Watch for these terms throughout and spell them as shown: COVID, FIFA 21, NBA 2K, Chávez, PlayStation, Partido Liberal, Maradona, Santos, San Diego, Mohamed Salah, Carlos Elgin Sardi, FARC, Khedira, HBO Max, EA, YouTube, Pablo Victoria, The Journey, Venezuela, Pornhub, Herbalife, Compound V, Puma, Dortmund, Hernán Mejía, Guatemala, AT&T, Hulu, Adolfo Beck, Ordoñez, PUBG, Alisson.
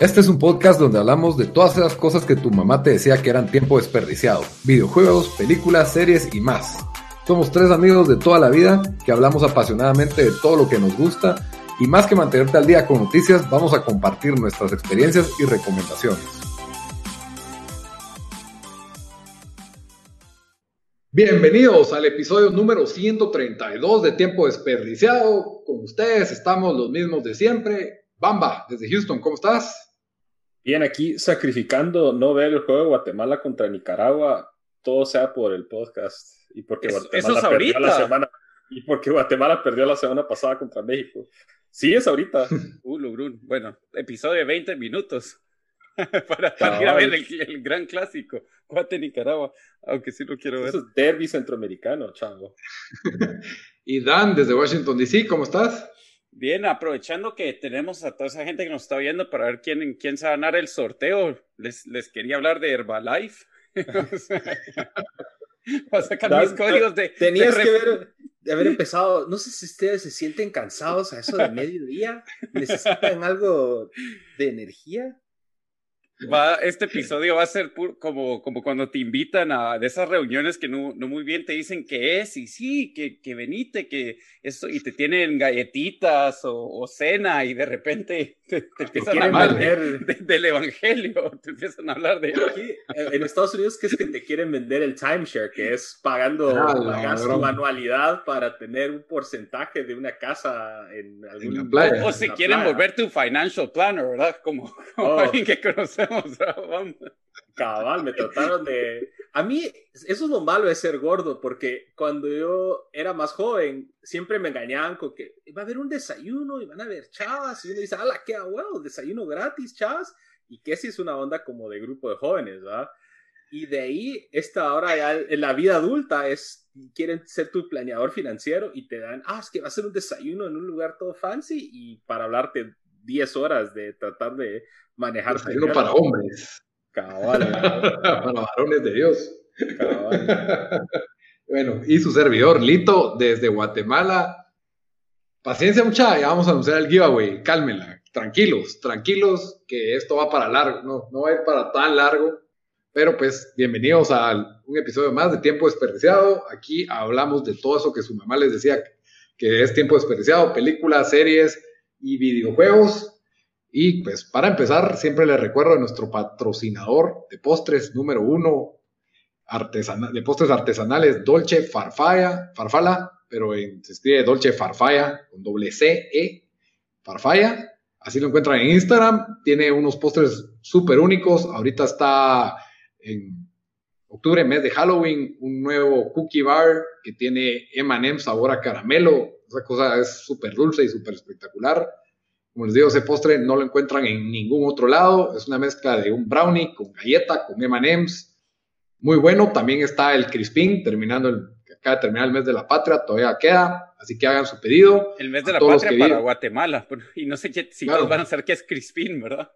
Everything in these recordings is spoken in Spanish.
Este es un podcast donde hablamos de todas esas cosas que tu mamá te decía que eran tiempo desperdiciado. Videojuegos, películas, series y más. Somos tres amigos de toda la vida que hablamos apasionadamente de todo lo que nos gusta y más que mantenerte al día con noticias, vamos a compartir nuestras experiencias y recomendaciones. Bienvenidos al episodio número 132 de Tiempo Desperdiciado. Con ustedes estamos los mismos de siempre. Bamba, desde Houston, ¿cómo estás? Bien, aquí sacrificando no ver el juego de Guatemala contra Nicaragua, todo sea por el podcast y porque Guatemala perdió la semana pasada contra México. Sí, es ahorita. Lubrun. Bueno, episodio de 20 minutos para ir a ver el gran clásico Guate-Nicaragua, aunque sí lo quiero ver. Eso es derbi centroamericano, chavo. Y Dan, desde Washington DC, ¿cómo estás? Bien, aprovechando que tenemos a toda esa gente que nos está viendo para ver quién se va a ganar el sorteo, les quería hablar de Herbalife. Va a sacar mis códigos de... Tenías que haber empezado, no sé si ustedes se sienten cansados a eso de mediodía, necesitan algo de energía. Este episodio va a ser como cuando te invitan a de esas reuniones que no muy bien te dicen que es, y sí, que venite, que esto, y te tienen galletitas o cena, y de repente te empiezan a hablar del evangelio, te empiezan a hablar de... Aquí, en Estados Unidos, que es que te quieren vender el timeshare, que es pagas tu anualidad para tener un porcentaje de una casa en alguna playa. O si quieren volver tu financial planner, ¿verdad? Como alguien que conoce. O sea, cabal, me trataron de... A mí, eso es lo malo de ser gordo, porque cuando yo era más joven, siempre me engañaban con que va a haber un desayuno y van a haber chavas, y uno dice, ala, qué huevo, desayuno gratis, chavas, y que si es una onda como de grupo de jóvenes, ¿verdad? Y de ahí, ahora ya en la vida adulta quieren ser tu planeador financiero y te dan, es que va a ser un desayuno en un lugar todo fancy y para hablarte 10 horas de tratar de manejar. Desayuno para hombres. Cabal. Para varones de Dios. Cabal. Bueno, y su servidor, Lito, desde Guatemala. Paciencia, muchacha, ya vamos a anunciar el giveaway. Cálmenla. Tranquilos, que esto va para largo. No va a ir para tan largo. Pero pues, bienvenidos a un episodio más de Tiempo Desperdiciado. Aquí hablamos de todo eso que su mamá les decía que es tiempo desperdiciado. Películas, series y videojuegos. Y pues para empezar, siempre les recuerdo de nuestro patrocinador de postres número uno, de postres artesanales, Dolce Farfalla, pero se escribe Dolce Farfalla con doble C-E, Farfalla. Así lo encuentran en Instagram. Tiene unos postres súper únicos. Ahorita está en octubre, mes de Halloween, un nuevo cookie bar que tiene M&M sabor a caramelo. Esa cosa es súper dulce y súper espectacular. Como les digo, ese postre no lo encuentran en ningún otro lado. Es una mezcla de un brownie con galleta, con M&M's. Muy bueno. También está el crispín, acaba de terminar el mes de la patria. Todavía queda. Así que hagan su pedido. El mes de la patria para Guatemala. Y no sé si nos van a hacer que es crispín, ¿verdad?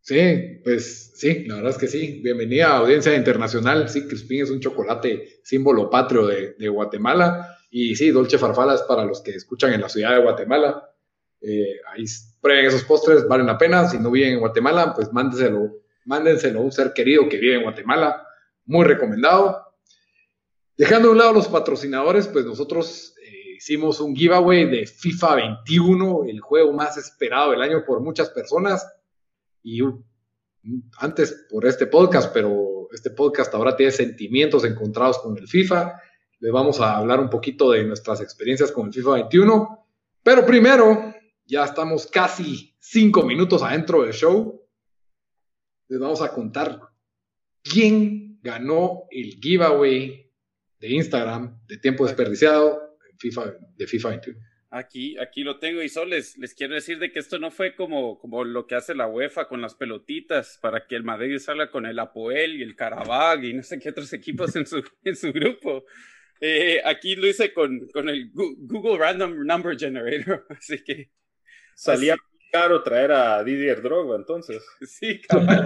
Sí, pues sí. La verdad es que sí. Bienvenida a audiencia internacional. Sí, crispín es un chocolate símbolo patrio de Guatemala. Y sí, Dolce Farfalla es para los que escuchan en la ciudad de Guatemala. Ahí prueben esos postres, valen la pena. Si no viven en Guatemala, pues mándenselo a un ser querido que vive en Guatemala. Muy recomendado. Dejando de un lado los patrocinadores, pues nosotros hicimos un giveaway de FIFA 21, el juego más esperado del año por muchas personas. Y antes por este podcast, pero este podcast ahora tiene sentimientos encontrados con el FIFA. Les vamos a hablar un poquito de nuestras experiencias con el FIFA 21. Pero primero, ya estamos casi 5 minutos adentro del show. Les vamos a contar quién ganó el giveaway de Instagram de Tiempo Desperdiciado. FIFA 21. Aquí lo tengo, y solo les quiero decir de que esto no fue como lo que hace la UEFA con las pelotitas para que el Madrid salga con el Apoel y el Karabag y no sé qué otros equipos en su grupo. Aquí lo hice con el Google Random Number Generator, así que... Salía caro traer a Didier Drogba, entonces. Sí, cabrón.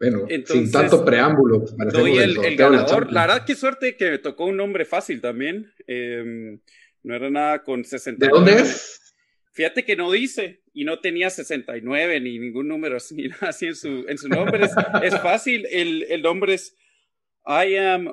Bueno, entonces, sin tanto preámbulo. Doy el ganador. La verdad, qué suerte que me tocó un nombre fácil también. No era nada con 69. ¿De dónde es? Fíjate que no dice, y no tenía 69 ni ningún número ni nada así en su nombre. Es fácil. El nombre es I am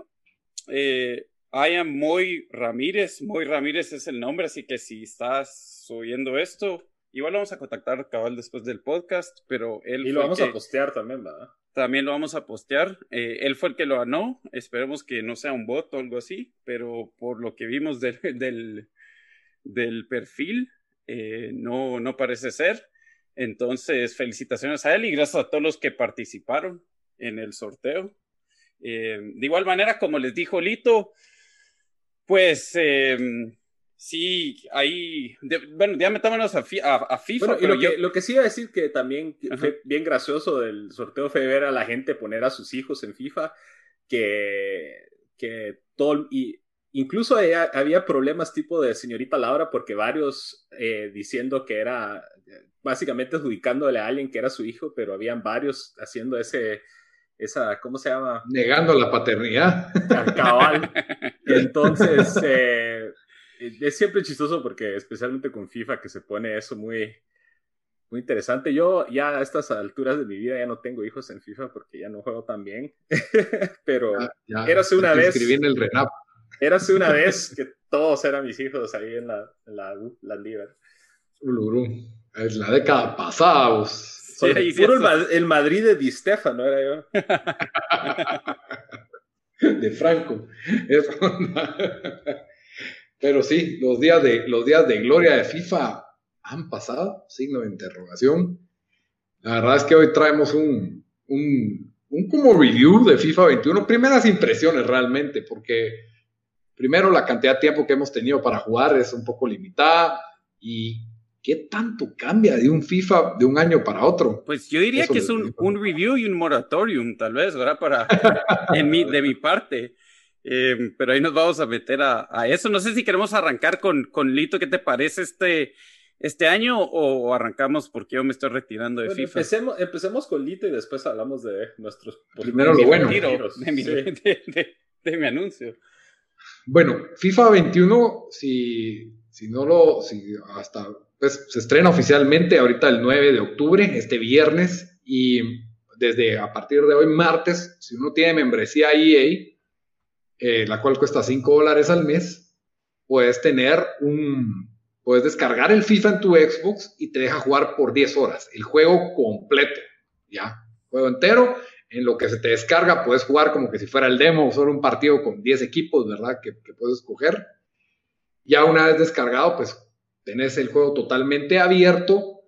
Moy Ramírez. Moy Ramírez es el nombre, así que si estás oyendo esto, igual lo vamos a contactar cabal después del podcast, pero él... Y lo vamos a postear también, ¿verdad? También lo vamos a postear. Él fue el que lo ganó. Esperemos que no sea un bot o algo así, pero por lo que vimos del perfil, no parece ser. Entonces, felicitaciones a él y gracias a todos los que participaron en el sorteo. De igual manera, como les dijo Lito, pues sí, ahí, ya metámonos a FIFA. Bueno, pero lo que sí iba a decir que también fue bien gracioso del sorteo fue ver a la gente poner a sus hijos en FIFA, que todo... Y incluso había problemas tipo de señorita Laura, porque varios diciendo que era, básicamente adjudicándole a alguien que era su hijo, pero habían varios haciendo esa, ¿cómo se llama? Negando la paternidad. Cabal. Y entonces, es siempre chistoso porque especialmente con FIFA que se pone eso muy, muy interesante. Yo ya a estas alturas de mi vida ya no tengo hijos en FIFA porque ya no juego tan bien. Pero ya, érase una vez... Escribí en el RENAP. Érase una vez que todos eran mis hijos ahí en la liga. Ulurú. Es la década pasada, vos. Sí, el Madrid de Di Stéfano era yo. De Franco. Pero sí, los días de gloria de FIFA han pasado, signo de interrogación. La verdad es que hoy traemos un como review de FIFA 21, primeras impresiones realmente, porque primero la cantidad de tiempo que hemos tenido para jugar es un poco limitada y... ¿Qué tanto cambia de un FIFA de un año para otro? Pues yo diría que es un review y un moratorium, tal vez, ¿verdad? De mi parte. Pero ahí nos vamos a meter a eso. No sé si queremos arrancar con Lito. ¿Qué te parece este año? ¿O arrancamos porque yo me estoy retirando de FIFA? Empecemos con Lito y después hablamos de nuestros... Primero lo bueno. De mi anuncio. Bueno, FIFA 21, hasta... Pues se estrena oficialmente ahorita el 9 de octubre, este viernes, y desde a partir de hoy, martes, si uno tiene membresía EA, la cual cuesta $5 al mes, puedes descargar el FIFA en tu Xbox y te deja jugar por 10 horas, el juego completo, ¿ya? Juego entero, en lo que se te descarga puedes jugar como que si fuera el demo, solo un partido con 10 equipos, ¿verdad? Que puedes escoger. Ya una vez descargado, pues tenés el juego totalmente abierto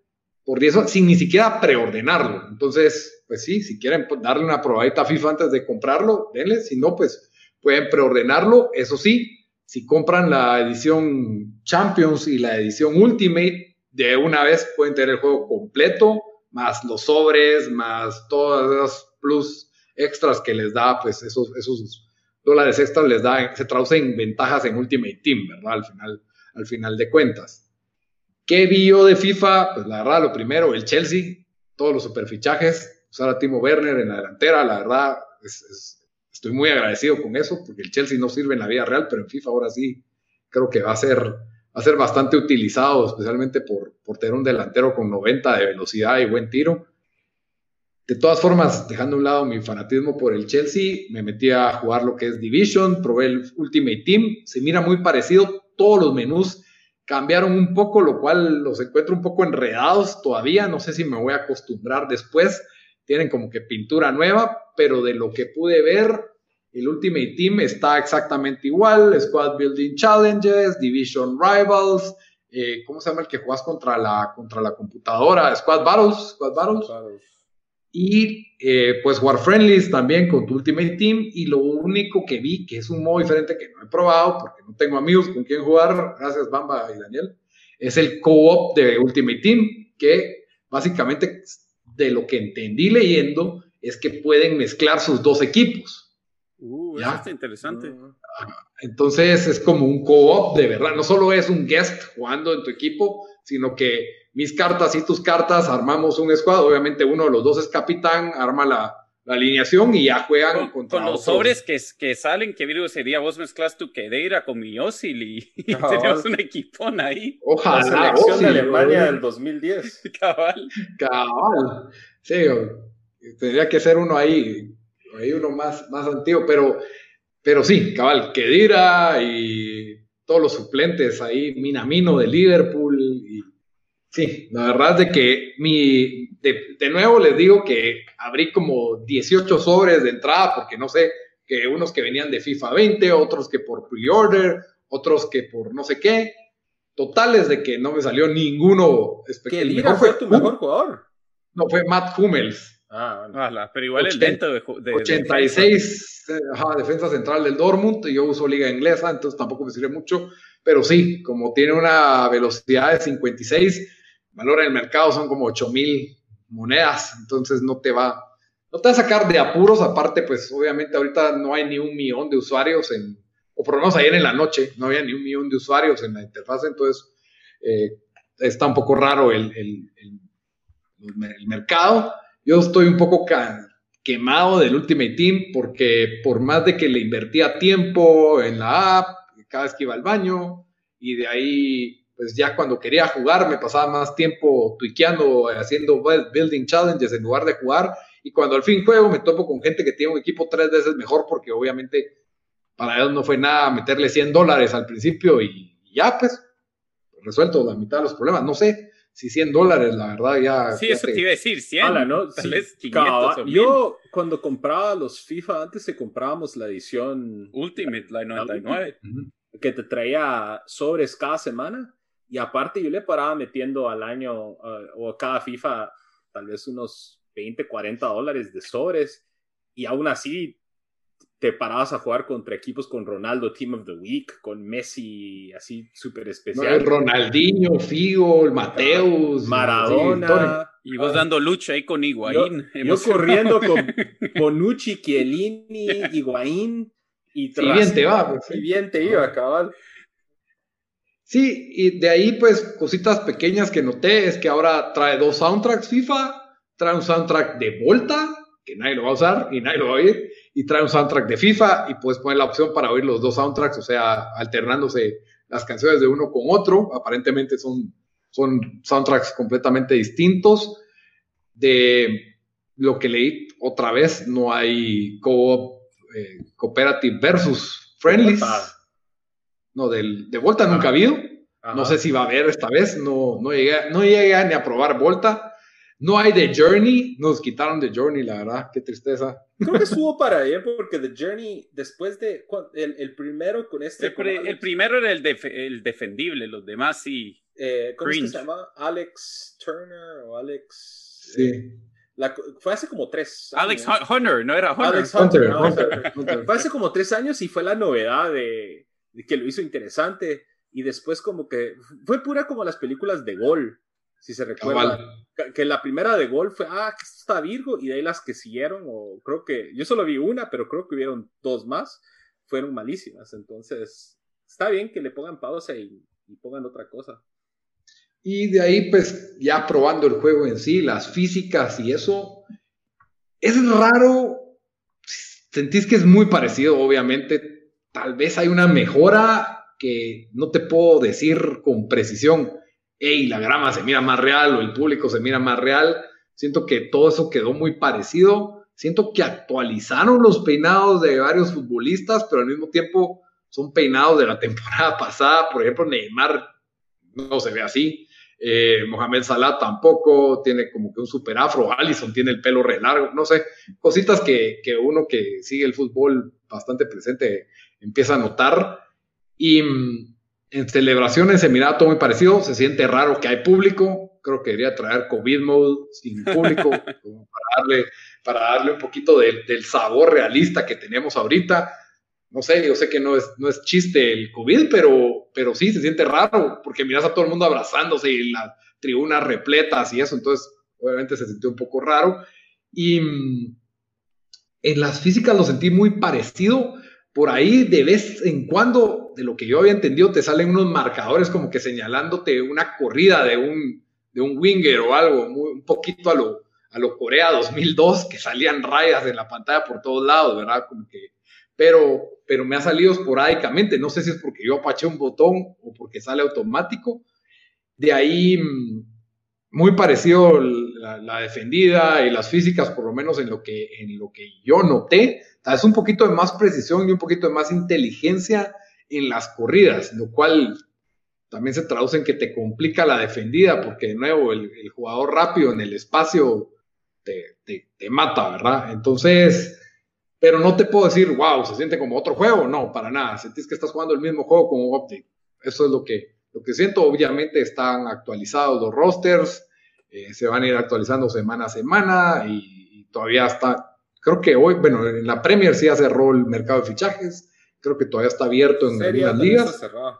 por 10 horas, sin ni siquiera preordenarlo. Entonces, pues sí, si quieren darle una probadita a FIFA antes de comprarlo, denle. Si no, pues pueden preordenarlo. Eso sí, si compran la edición Champions y la edición Ultimate, de una vez pueden tener el juego completo, más los sobres, más todas esas plus extras que les da, pues esos dólares extras les da, se traducen en ventajas en Ultimate Team, ¿verdad? Al final de cuentas. ¿Qué vi yo de FIFA? Pues la verdad, lo primero, el Chelsea, todos los superfichajes, usar a Timo Werner en la delantera, la verdad, estoy muy agradecido con eso, porque el Chelsea no sirve en la vida real, pero en FIFA ahora sí creo que va a ser bastante utilizado, especialmente por tener un delantero con 90 de velocidad y buen tiro. De todas formas, dejando a un lado mi fanatismo por el Chelsea, me metí a jugar lo que es Division, probé el Ultimate Team, se mira muy parecido, todos los menús cambiaron un poco, lo cual los encuentro un poco enredados todavía, no sé si me voy a acostumbrar después, tienen como que pintura nueva, pero de lo que pude ver, el Ultimate Team está exactamente igual, Squad Building Challenges, Division Rivals, ¿cómo se llama el que jugás contra la computadora? Squad Battles. Y pues War Friendlies también con tu Ultimate Team. Y lo único que vi, que es un modo diferente que no he probado porque no tengo amigos con quien jugar, gracias Bamba y Daniel, es el co-op de Ultimate Team, que básicamente, de lo que entendí leyendo, es que pueden mezclar sus dos equipos. Eso está interesante. Entonces es como un co-op de verdad, no solo es un guest jugando en tu equipo, sino que mis cartas y tus cartas, armamos un squad, obviamente uno de los dos es capitán, arma la alineación y ya juegan contra los otros. Sobres que salen, que video sería, vos mezclas tu Quedeira con mi Ozil y tenemos un equipón ahí. Ojalá, la selección Ozil, de Alemania del 2010. Cabal. Sí, tendría que ser uno ahí uno más antiguo, pero sí, cabal, Khedira y todos los suplentes ahí, Minamino de Liverpool, y sí, la verdad es de que de nuevo les digo que abrí como 18 sobres de entrada, porque no sé, que unos que venían de FIFA 20, otros que por pre-order, otros que por no sé qué, totales de que no me salió ninguno. ¿Khedira fue tu mejor jugador? No, fue Matt Hummels. Pero igual 80, el lento de 86 defensa central del Dortmund. Yo uso Liga Inglesa, entonces tampoco me sirve mucho, pero sí, como tiene una velocidad de 56, valor en el mercado son como 8,000 monedas, entonces no te va a sacar de apuros. Aparte, pues obviamente ahorita no hay ni 1,000,000 de usuarios o por lo menos ayer en la noche no había ni 1,000,000 de usuarios en la interfaz, entonces está un poco raro el mercado. Yo estoy un poco quemado del Ultimate Team porque por más de que le invertía tiempo en la app, cada vez que iba al baño, y de ahí, pues ya cuando quería jugar me pasaba más tiempo tuiqueando, haciendo building challenges en lugar de jugar, y cuando al fin juego me topo con gente que tiene un equipo 3 veces mejor porque obviamente para ellos no fue nada meterle $100 al principio y ya pues resuelto la mitad de los problemas, no sé. Si $100, la verdad, ya... Sí, eso te iba a decir, 100. Ala, ¿no? Tal vez 500 o 1000. Yo, cuando compraba los FIFA, antes se comprábamos la edición... Ultimate, la 99. Que te traía sobres cada semana. Y aparte, yo le paraba metiendo al año, o a cada FIFA, tal vez unos $20, $40 de sobres. Y aún así, te parabas a jugar contra equipos con Ronaldo, Team of the Week, con Messi, así súper especial. No, Ronaldinho, Figo, Mateus, Maradona. Sí, y vos dando lucha ahí con Higuaín. Yo corriendo con Bonucci, Chiellini, Higuaín. Y bien te va. Pues, sí. Y bien te iba, cabal. Sí, y de ahí pues cositas pequeñas que noté es que ahora trae 2 soundtracks FIFA. Trae un soundtrack de Volta, que nadie lo va a usar y nadie lo va a oír. Y trae un soundtrack de FIFA y puedes poner la opción para oír los 2 soundtracks, o sea, alternándose las canciones de uno con otro. Aparentemente son soundtracks completamente distintos. De lo que leí otra vez, no hay cooperative versus friendlies. No, de Volta nunca ha habido. No sé si va a haber esta vez. No llegué ni a probar Volta. No hay The Journey, nos quitaron The Journey, la verdad, qué tristeza. Creo que estuvo para ayer porque The Journey, después de el primero con este... El primero era el defendible, los demás sí. ¿Cómo es que se llama? Alex Turner o Alex... Sí. Fue hace como 3 años. Alex Hunter, no era Hunter. Alex Hunter. Hunter. Fue hace como 3 años y fue la novedad de que lo hizo interesante. Y después como que fue pura como las películas de gol. Si se recuerdan, que la primera de gol fue, que está Virgo, y de ahí las que siguieron, o creo que, yo solo vi una, pero creo que hubieron 2 más, fueron malísimas, entonces, está bien que le pongan pausa y pongan otra cosa. Y de ahí, pues, ya probando el juego en sí, las físicas y eso, es raro, sentís que es muy parecido, obviamente, tal vez hay una mejora que no te puedo decir con precisión, la grama se mira más real o el público se mira más real, siento que todo eso quedó muy parecido, siento que actualizaron los peinados de varios futbolistas, pero al mismo tiempo son peinados de la temporada pasada. Por ejemplo, Neymar no se ve así, Mohamed Salah tampoco, tiene como que un super afro, Alisson tiene el pelo re largo, no sé, cositas que uno que sigue el fútbol bastante presente empieza a notar. Y en celebraciones se mira todo muy parecido, se siente raro que hay público, creo que debería traer COVID mode sin público como para darle un poquito del sabor realista que tenemos ahorita. No sé, yo sé que no es chiste el COVID, pero sí se siente raro porque miras a todo el mundo abrazándose y las tribunas repletas y eso, entonces obviamente se sintió un poco raro. Y en las físicas lo sentí muy parecido. Por ahí de vez en cuando, de lo que yo había entendido, te salen unos marcadores como que señalándote una corrida de un winger o algo, un poquito a lo Corea 2002, que salían rayas en la pantalla por todos lados, ¿verdad? Como que, pero me ha salido esporádicamente, no sé si es porque yo apaché un botón o porque sale automático. De ahí, muy parecido la defendida y las físicas, por lo menos en lo que yo noté. Es un poquito de más precisión y un poquito de más inteligencia en las corridas, lo cual también se traduce en que te complica la defendida, porque de nuevo el jugador rápido en el espacio te mata, ¿verdad? Entonces, pero no te puedo decir, wow, se siente como otro juego. No, para nada. Sentís que estás jugando el mismo juego con un update. Eso es lo que siento. Obviamente están actualizados los rosters, se van a ir actualizando semana a semana y todavía está... Creo que hoy, bueno, en la Premier sí hace rol mercado de fichajes. Creo que todavía está abierto en algunas ligas. Está cerrado.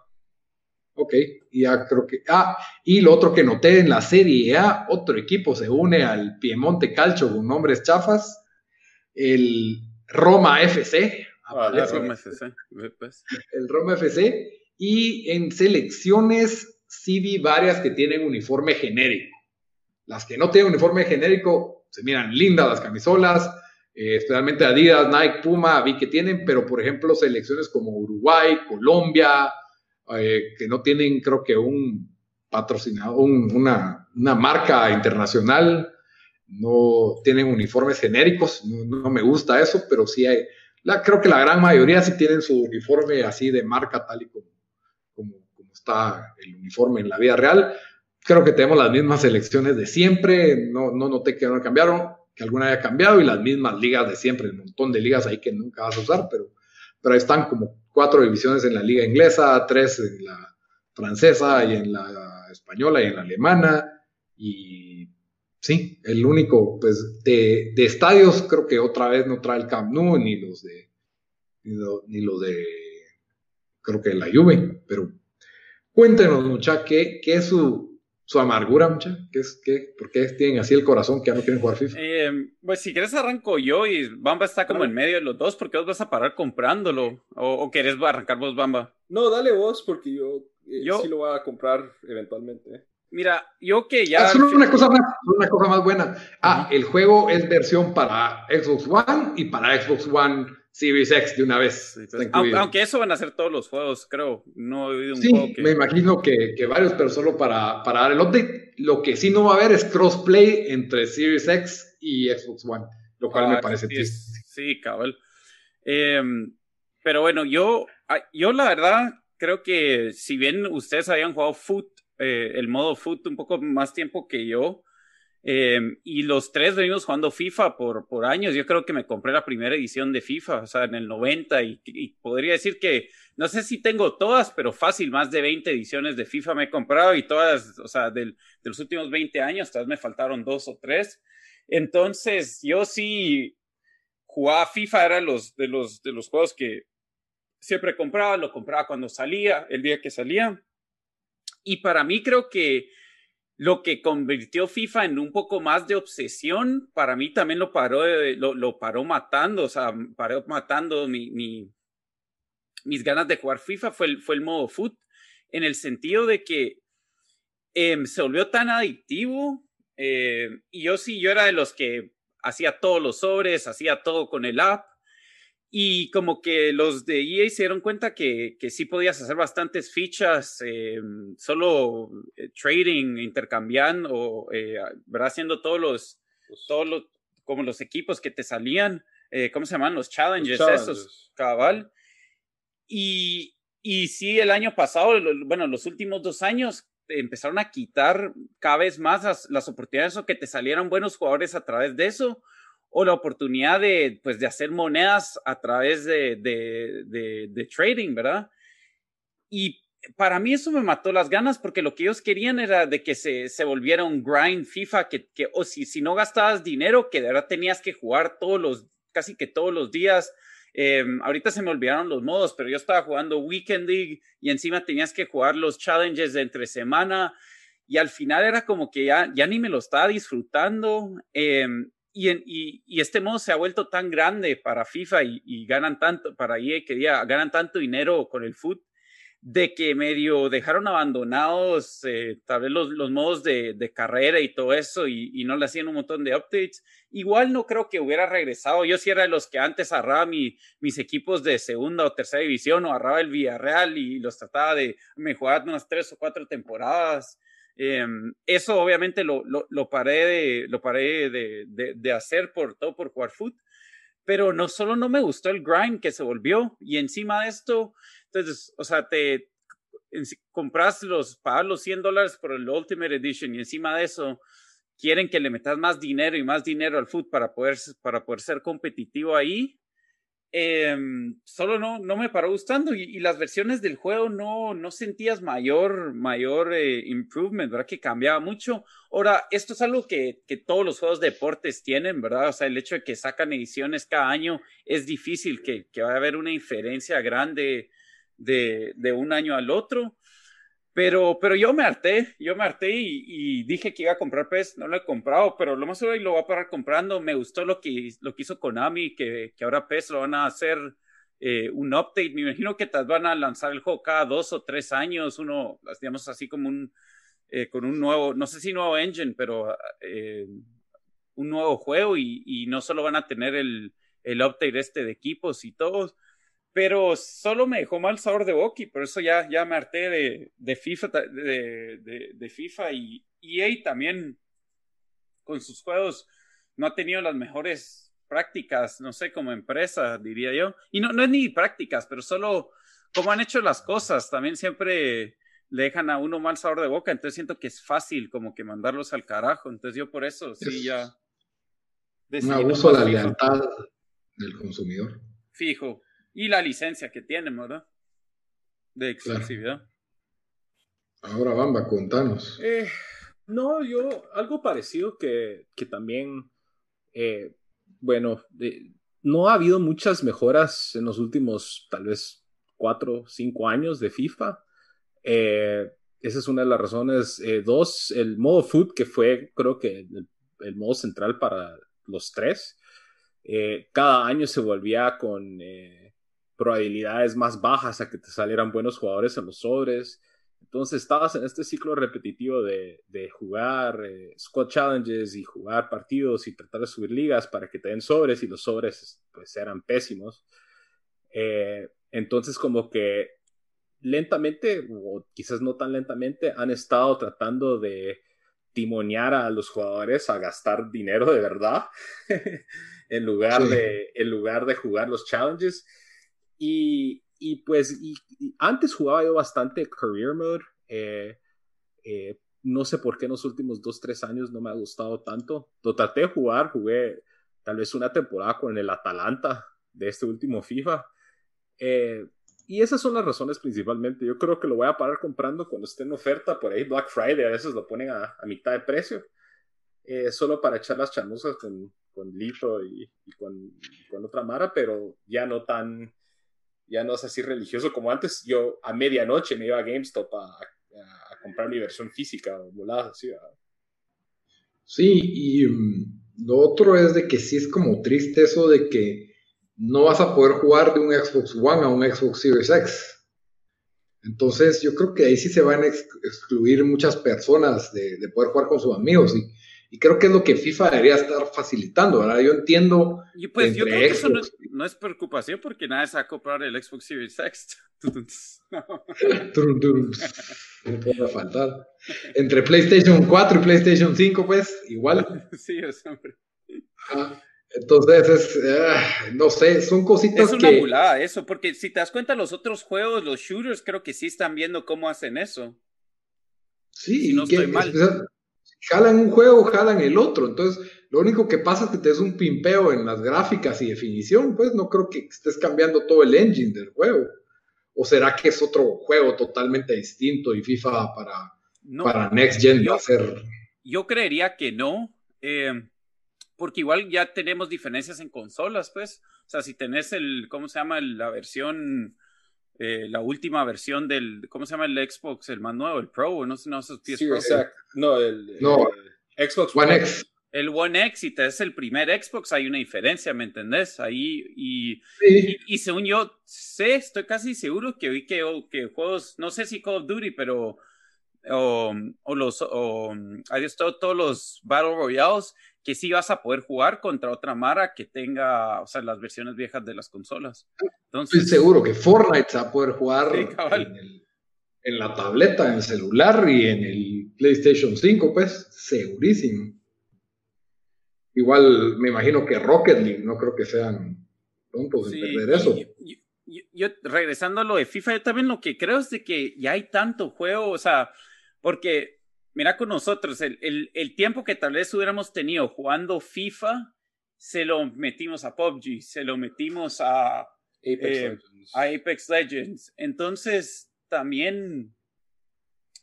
Ok, y ya creo que... y lo otro que noté en la Serie A, otro equipo se une al Piemonte Calcio con nombres chafas. El Roma FC. El Roma FC. Y en selecciones sí vi varias que tienen uniforme genérico. Las que no tienen uniforme genérico, se miran lindas las camisolas. Especialmente Adidas, Nike, Puma, vi que tienen, pero por ejemplo selecciones como Uruguay, Colombia, que no tienen creo que un patrocinador, una marca internacional, no tienen uniformes genéricos, no me gusta eso, pero sí hay, creo que la gran mayoría sí tienen su uniforme así de marca tal y como está el uniforme en la vida real. Creo que tenemos las mismas selecciones de siempre, no noté que no cambiaron, que alguna haya cambiado, y las mismas ligas de siempre, un montón de ligas ahí que nunca vas a usar, pero están como 4 divisiones en la liga inglesa, 3 en la francesa y en la española y en la alemana, y sí, el único, pues, de estadios, creo que otra vez no trae el Camp Nou, ni los de creo que la Juve, pero cuéntenos, mucha, ¿qué es su amargura, mucha? ¿Por qué tienen así el corazón que ya no quieren jugar FIFA? Pues si quieres arranco yo y Bamba está como en medio de los dos, porque vos vas a parar comprándolo, o querés arrancar vos, Bamba. No, dale vos, porque yo sí lo voy a comprar eventualmente. Mira, yo que ya... solo una cosa más buena. El juego es versión para Xbox One y para Xbox One Series X de una vez. Entonces, aunque eso van a ser todos los juegos, creo. No he oído un juego que... me imagino que varios, pero solo para dar el update. Lo que sí no va a haber es crossplay entre Series X y Xbox One, lo cual me parece triste. Sí, cabal. Pero bueno, yo la verdad creo que si bien ustedes habían jugado el modo FUT un poco más tiempo que yo, y los tres venimos jugando FIFA por años. Yo creo que me compré la primera edición de FIFA, o sea, en el 90, y podría decir que, no sé si tengo todas, pero fácil, más de 20 ediciones de FIFA me he comprado, y todas, o sea, de los últimos 20 años, tal vez me faltaron 2 o 3. Entonces, yo sí jugaba FIFA, era de los juegos que siempre compraba, lo compraba cuando salía, el día que salía. Y para mí creo que lo que convirtió FIFA en un poco más de obsesión, para mí también lo paró matando, o sea, paró matando mis ganas de jugar FIFA, fue el modo FUT, en el sentido de que se volvió tan adictivo, y yo era de los que hacía todos los sobres, hacía todo con el app, y como que los de EA se dieron cuenta que sí podías hacer bastantes fichas, solo trading, intercambiando, ¿verdad? Haciendo todos los como los equipos que te salían, ¿cómo se llaman? Los challenges. Esos, cabal. Y sí, el año pasado, bueno, los últimos 2 años, empezaron a quitar cada vez más las oportunidades o que te salieran buenos jugadores a través de eso, o la oportunidad de hacer monedas a través de trading, ¿verdad? Y para mí eso me mató las ganas, porque lo que ellos querían era de que se volviera un grind FIFA, que si no gastabas dinero, que de verdad tenías que jugar casi que todos los días. Ahorita se me olvidaron los modos, pero yo estaba jugando Weekend League y encima tenías que jugar los challenges de entre semana, y al final era como que ya ni me lo estaba disfrutando. Y este modo se ha vuelto tan grande para FIFA y ganan tanto, para EA que ya ganan tanto dinero con el fútbol, de que medio dejaron abandonados tal vez los modos de carrera y todo eso, y no le hacían un montón de updates. Igual no creo que hubiera regresado. Yo sí era de los que antes agarraba mis equipos de segunda o tercera división, o agarraba el Villarreal y los trataba de mejorar unas 3 o 4 temporadas. Eso obviamente lo paré de hacer por jugar fútbol. Pero no solo no me gustó el grind que se volvió, y encima de esto, entonces, o sea, pagas los $100 por el Ultimate Edition, y encima de eso quieren que le metas más dinero y más dinero al fútbol para poder ser competitivo ahí. Solo no me paró gustando, y las versiones del juego no sentías mayor improvement, ¿verdad? Que cambiaba mucho. Ahora, esto es algo que todos los juegos de deportes tienen, ¿verdad? O sea, el hecho de que sacan ediciones cada año, es difícil que vaya a haber una diferencia grande de un año al otro. Pero yo me harté y dije que iba a comprar PES, no lo he comprado, pero lo más seguro lo voy a parar comprando. Me gustó lo que hizo Konami, que ahora PES lo van a hacer un update. Me imagino que van a lanzar el juego cada 2 o 3 años, uno, digamos así como con un nuevo, no sé si nuevo engine, pero un nuevo juego, y no solo van a tener el update de equipos y todo. Pero solo me dejó mal sabor de boca, y por eso ya me harté de FIFA. Y EA también con sus juegos no ha tenido las mejores prácticas, no sé, como empresa, diría yo. Y no es ni prácticas, pero solo como han hecho las cosas, también siempre le dejan a uno mal sabor de boca. Entonces siento que es fácil como que mandarlos al carajo. Entonces yo por eso sí ya... Un abuso de la lealtad del consumidor. Fijo. Y la licencia que tienen, ¿verdad? De exclusividad. Claro. Ahora, Bamba, contanos. No, yo algo parecido que también, no ha habido muchas mejoras en los últimos, tal vez, 4 o 5 años de FIFA. Esa es una de las razones. 2, el modo foot, que fue, creo que, el modo central para los 3. Cada año se volvía con... probabilidades más bajas a que te salieran buenos jugadores en los sobres. Entonces estabas en este ciclo repetitivo de jugar squad challenges y jugar partidos y tratar de subir ligas para que te den sobres, y los sobres pues eran pésimos. Entonces como que lentamente, o quizás no tan lentamente, han estado tratando de timonear a los jugadores a gastar dinero de verdad en lugar de jugar los challenges. Y antes jugaba yo bastante Career Mode. No sé por qué en los últimos 2 o 3 años no me ha gustado tanto. Lo traté de jugar, jugué tal vez una temporada con el Atalanta de este último FIFA. Y esas son las razones principalmente. Yo creo que lo voy a parar comprando cuando esté en oferta. Por ahí Black Friday a veces lo ponen a mitad de precio. Solo para echar las chamusas con Lito y con otra mara, pero ya no es así religioso como antes. Yo a medianoche me iba a GameStop a comprar mi versión física o volada. Sí, y lo otro es de que sí es como triste eso de que no vas a poder jugar de un Xbox One a un Xbox Series X. Entonces yo creo que ahí sí se van a excluir muchas personas de poder jugar con sus amigos, y creo que es lo que FIFA debería estar facilitando, ¿verdad? Yo entiendo. Y pues yo creo que Xbox... eso no es preocupación, porque nadie se va a comprar el Xbox Series X. No puede faltar. Entre PlayStation 4 y PlayStation 5, pues, igual. Sí, hombre. Entonces, no sé, son cositas que... Es una bulada eso, porque si te das cuenta, los otros juegos, los shooters, creo que sí están viendo cómo hacen eso. Sí, si no estoy mal. Jalan un juego, jalan el otro. Entonces, lo único que pasa es que te des un pimpeo en las gráficas y definición. Pues no creo que estés cambiando todo el engine del juego. ¿O será que es otro juego totalmente distinto y FIFA para Next Gen va a ser? Yo creería que no, porque igual ya tenemos diferencias en consolas, pues. O sea, si tenés el, ¿cómo se llama? La versión, la última versión del, ¿cómo se llama? El Xbox, el más nuevo, el Pro, no esos PS Pro. Exacto. No, el Xbox One X. El One X, si te es el primer Xbox, hay una diferencia, ¿me entendés? Ahí, y según yo sé, estoy casi seguro que vi que juegos, no sé si Call of Duty, pero todos los Battle Royales, que sí vas a poder jugar contra otra mara que tenga, o sea, las versiones viejas de las consolas. Entonces, estoy seguro que Fortnite se va a poder jugar en la tableta, en el celular y en el PlayStation 5, pues, segurísimo. Igual me imagino que Rocket League, no creo que sean tontos en perder eso. Yo, regresando a lo de FIFA, yo también lo que creo es de que ya hay tanto juego, o sea, porque mira con nosotros, el tiempo que tal vez hubiéramos tenido jugando FIFA, se lo metimos a PUBG, se lo metimos a Apex Legends. Entonces, también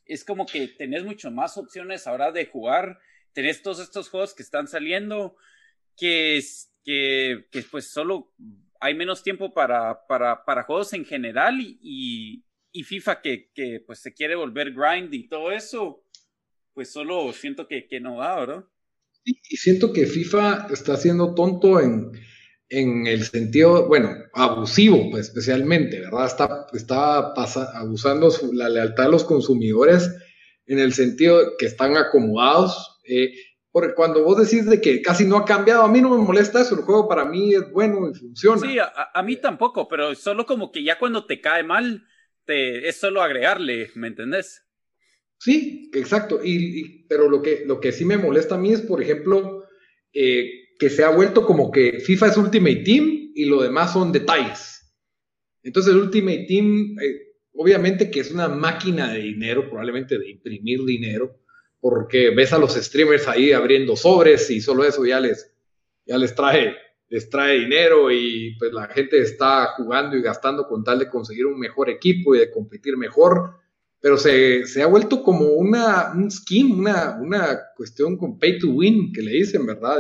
es como que tenés mucho más opciones ahora de jugar. Tenés todos estos juegos que están saliendo, que pues solo hay menos tiempo para juegos en general y FIFA que pues se quiere volver grind y todo eso, pues solo siento que no da, ¿verdad? Sí, y siento que FIFA está siendo tonto en el sentido, bueno, abusivo, pues, especialmente, ¿verdad? Está abusando la lealtad de los consumidores en el sentido que están acomodados. Porque cuando vos decís de que casi no ha cambiado, a mí no me molesta eso, el juego para mí es bueno y funciona. Sí, a mí tampoco, pero solo como que ya cuando te cae mal, es solo agregarle, ¿me entendés? Sí, exacto, pero lo que sí me molesta a mí es, por ejemplo, que se ha vuelto como que FIFA es Ultimate Team y lo demás son detalles. Entonces el Ultimate Team, obviamente que es una máquina de dinero, probablemente de imprimir dinero, porque ves a los streamers ahí abriendo sobres y solo eso ya les trae dinero y pues la gente está jugando y gastando con tal de conseguir un mejor equipo y de competir mejor, pero se ha vuelto como un skin, una cuestión con pay to win que le dicen, ¿verdad?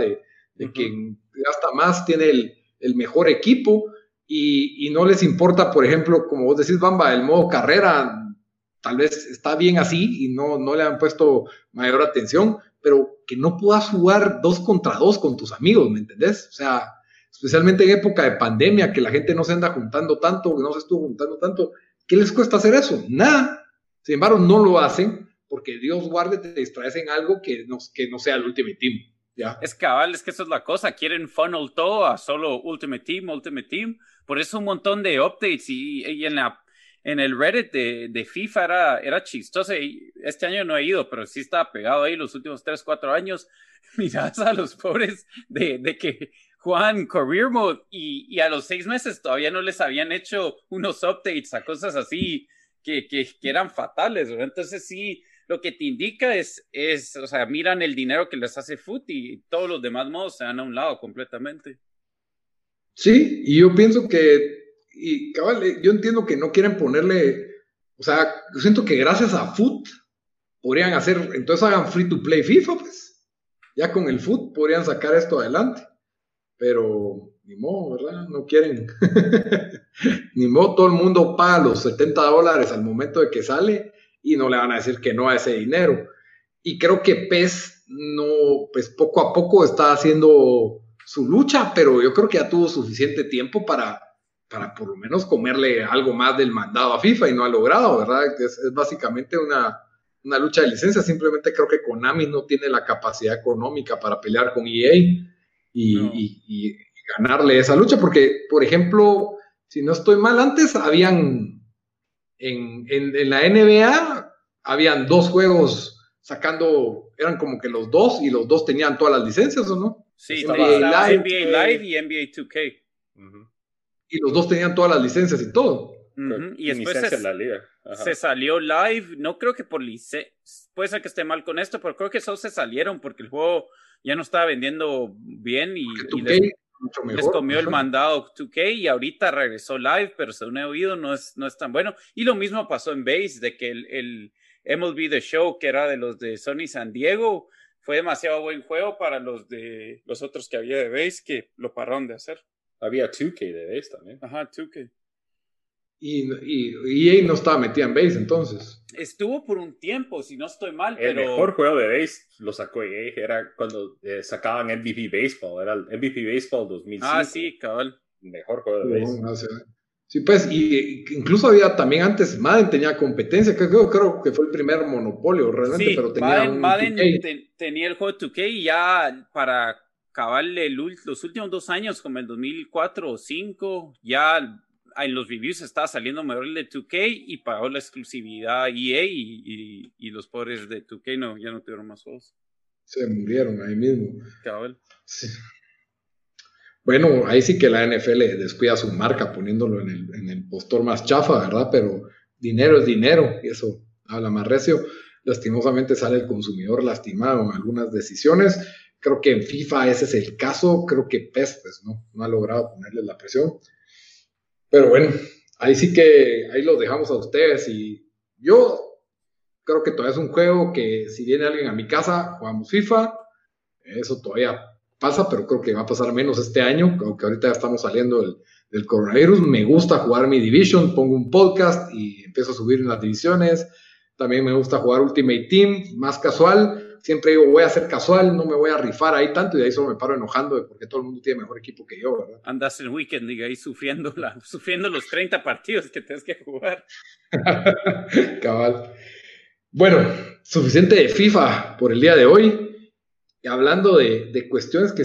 De quien gasta más tiene el mejor equipo y no les importa, por ejemplo, como vos decís, Bamba, el modo carrera. Tal vez está bien así y no le han puesto mayor atención, pero que no puedas jugar 2 contra 2 con tus amigos, ¿me entendés? O sea, especialmente en época de pandemia, que la gente no se anda juntando tanto, que no se estuvo juntando tanto, ¿qué les cuesta hacer eso? Nada. Sin embargo, no lo hacen porque Dios guarde, te distraes en algo que no sea el Ultimate Team. ¿Ya? Es cabal, es que eso es la cosa. Quieren funnel todo a solo Ultimate Team. Por eso un montón de updates y en el Reddit de FIFA era chistoso. Este año no he ido, pero sí estaba pegado ahí los últimos 3, 4 años. Mirás a los pobres de que juegan Career Mode y a los 6 meses todavía no les habían hecho unos updates a cosas así que eran fatales, ¿verdad? Entonces sí, lo que te indica es, o sea, miran el dinero que les hace FUT y todos los demás modos se van a un lado completamente. Sí, y yo pienso que y cabal, yo entiendo que no quieren ponerle, o sea, yo siento que gracias a FUT podrían hacer, entonces hagan free to play FIFA, pues, ya con el FUT podrían sacar esto adelante, pero ni modo, ¿verdad? No quieren, ni modo, todo el mundo paga los $70 al momento de que sale y no le van a decir que no a ese dinero, y creo que PES no, pues poco a poco está haciendo su lucha, pero yo creo que ya tuvo suficiente tiempo para por lo menos comerle algo más del mandado a FIFA y no ha logrado, ¿verdad? Es básicamente una lucha de licencia. Simplemente creo que Konami no tiene la capacidad económica para pelear con EA y ganarle esa lucha, porque, por ejemplo, si no estoy mal, antes habían en la NBA habían 2 juegos sacando, eran como que los dos tenían todas las licencias, ¿o no? Sí, estaba NBA Live y NBA 2K. Uh-huh. Y los dos tenían todas las licencias y todo. Uh-huh. Y después la liga. Se salió Live, no creo que por licencia, puede ser que esté mal con esto, pero creo que solo se salieron porque el juego ya no estaba vendiendo bien. Y, y después, mucho mejor. Les comió el mandado 2K y ahorita regresó Live, pero según he oído no es tan bueno. Y lo mismo pasó en Base, de que el MLB The Show, que era de los de Sony San Diego, fue demasiado buen juego para los de los otros que había de Base, que lo pararon de hacer. Había 2K de Base también. Ajá, 2K. Y EA no estaba metida en Base entonces. Estuvo por un tiempo, si no estoy mal. El mejor juego de Base lo sacó EA. Era cuando sacaban MVP Baseball. Era el MVP Baseball 2005. Ah, sí, cabal. El mejor juego de Base. No sé. Sí, pues, y incluso había también antes Madden tenía competencia. Creo que fue el primer monopolio realmente, sí, pero tenía Madden tenía el juego 2K y ya para acabar los últimos 2 años, como el 2004 o 2005, ya... en los reviews estaba saliendo mejor el de 2K y pagó la exclusividad EA y los pobres de 2K ya no tuvieron más juegos. Se murieron ahí mismo. Cabal. Sí. Bueno, ahí sí que la NFL descuida su marca poniéndolo en el postor más chafa, ¿verdad? Pero dinero es dinero y eso habla más recio. Lastimosamente sale el consumidor lastimado en algunas decisiones. Creo que en FIFA ese es el caso. Creo que PES pues, no ha logrado ponerle la presión. Pero bueno, ahí los dejamos a ustedes y yo creo que todavía es un juego que si viene alguien a mi casa, jugamos FIFA, eso todavía pasa, pero creo que va a pasar menos este año, aunque ahorita ya estamos saliendo del coronavirus. Me gusta jugar mi Division, pongo un podcast y empiezo a subir en las divisiones, también me gusta jugar Ultimate Team, más casual, siempre digo voy a ser casual, no me voy a rifar ahí tanto y de ahí solo me paro enojando de porque todo el mundo tiene mejor equipo que yo, ¿verdad? Andas el weekend y ahí sufriendo los 30 partidos que tienes que jugar. Cabal. Bueno, suficiente de FIFA por el día de hoy. Y hablando de cuestiones que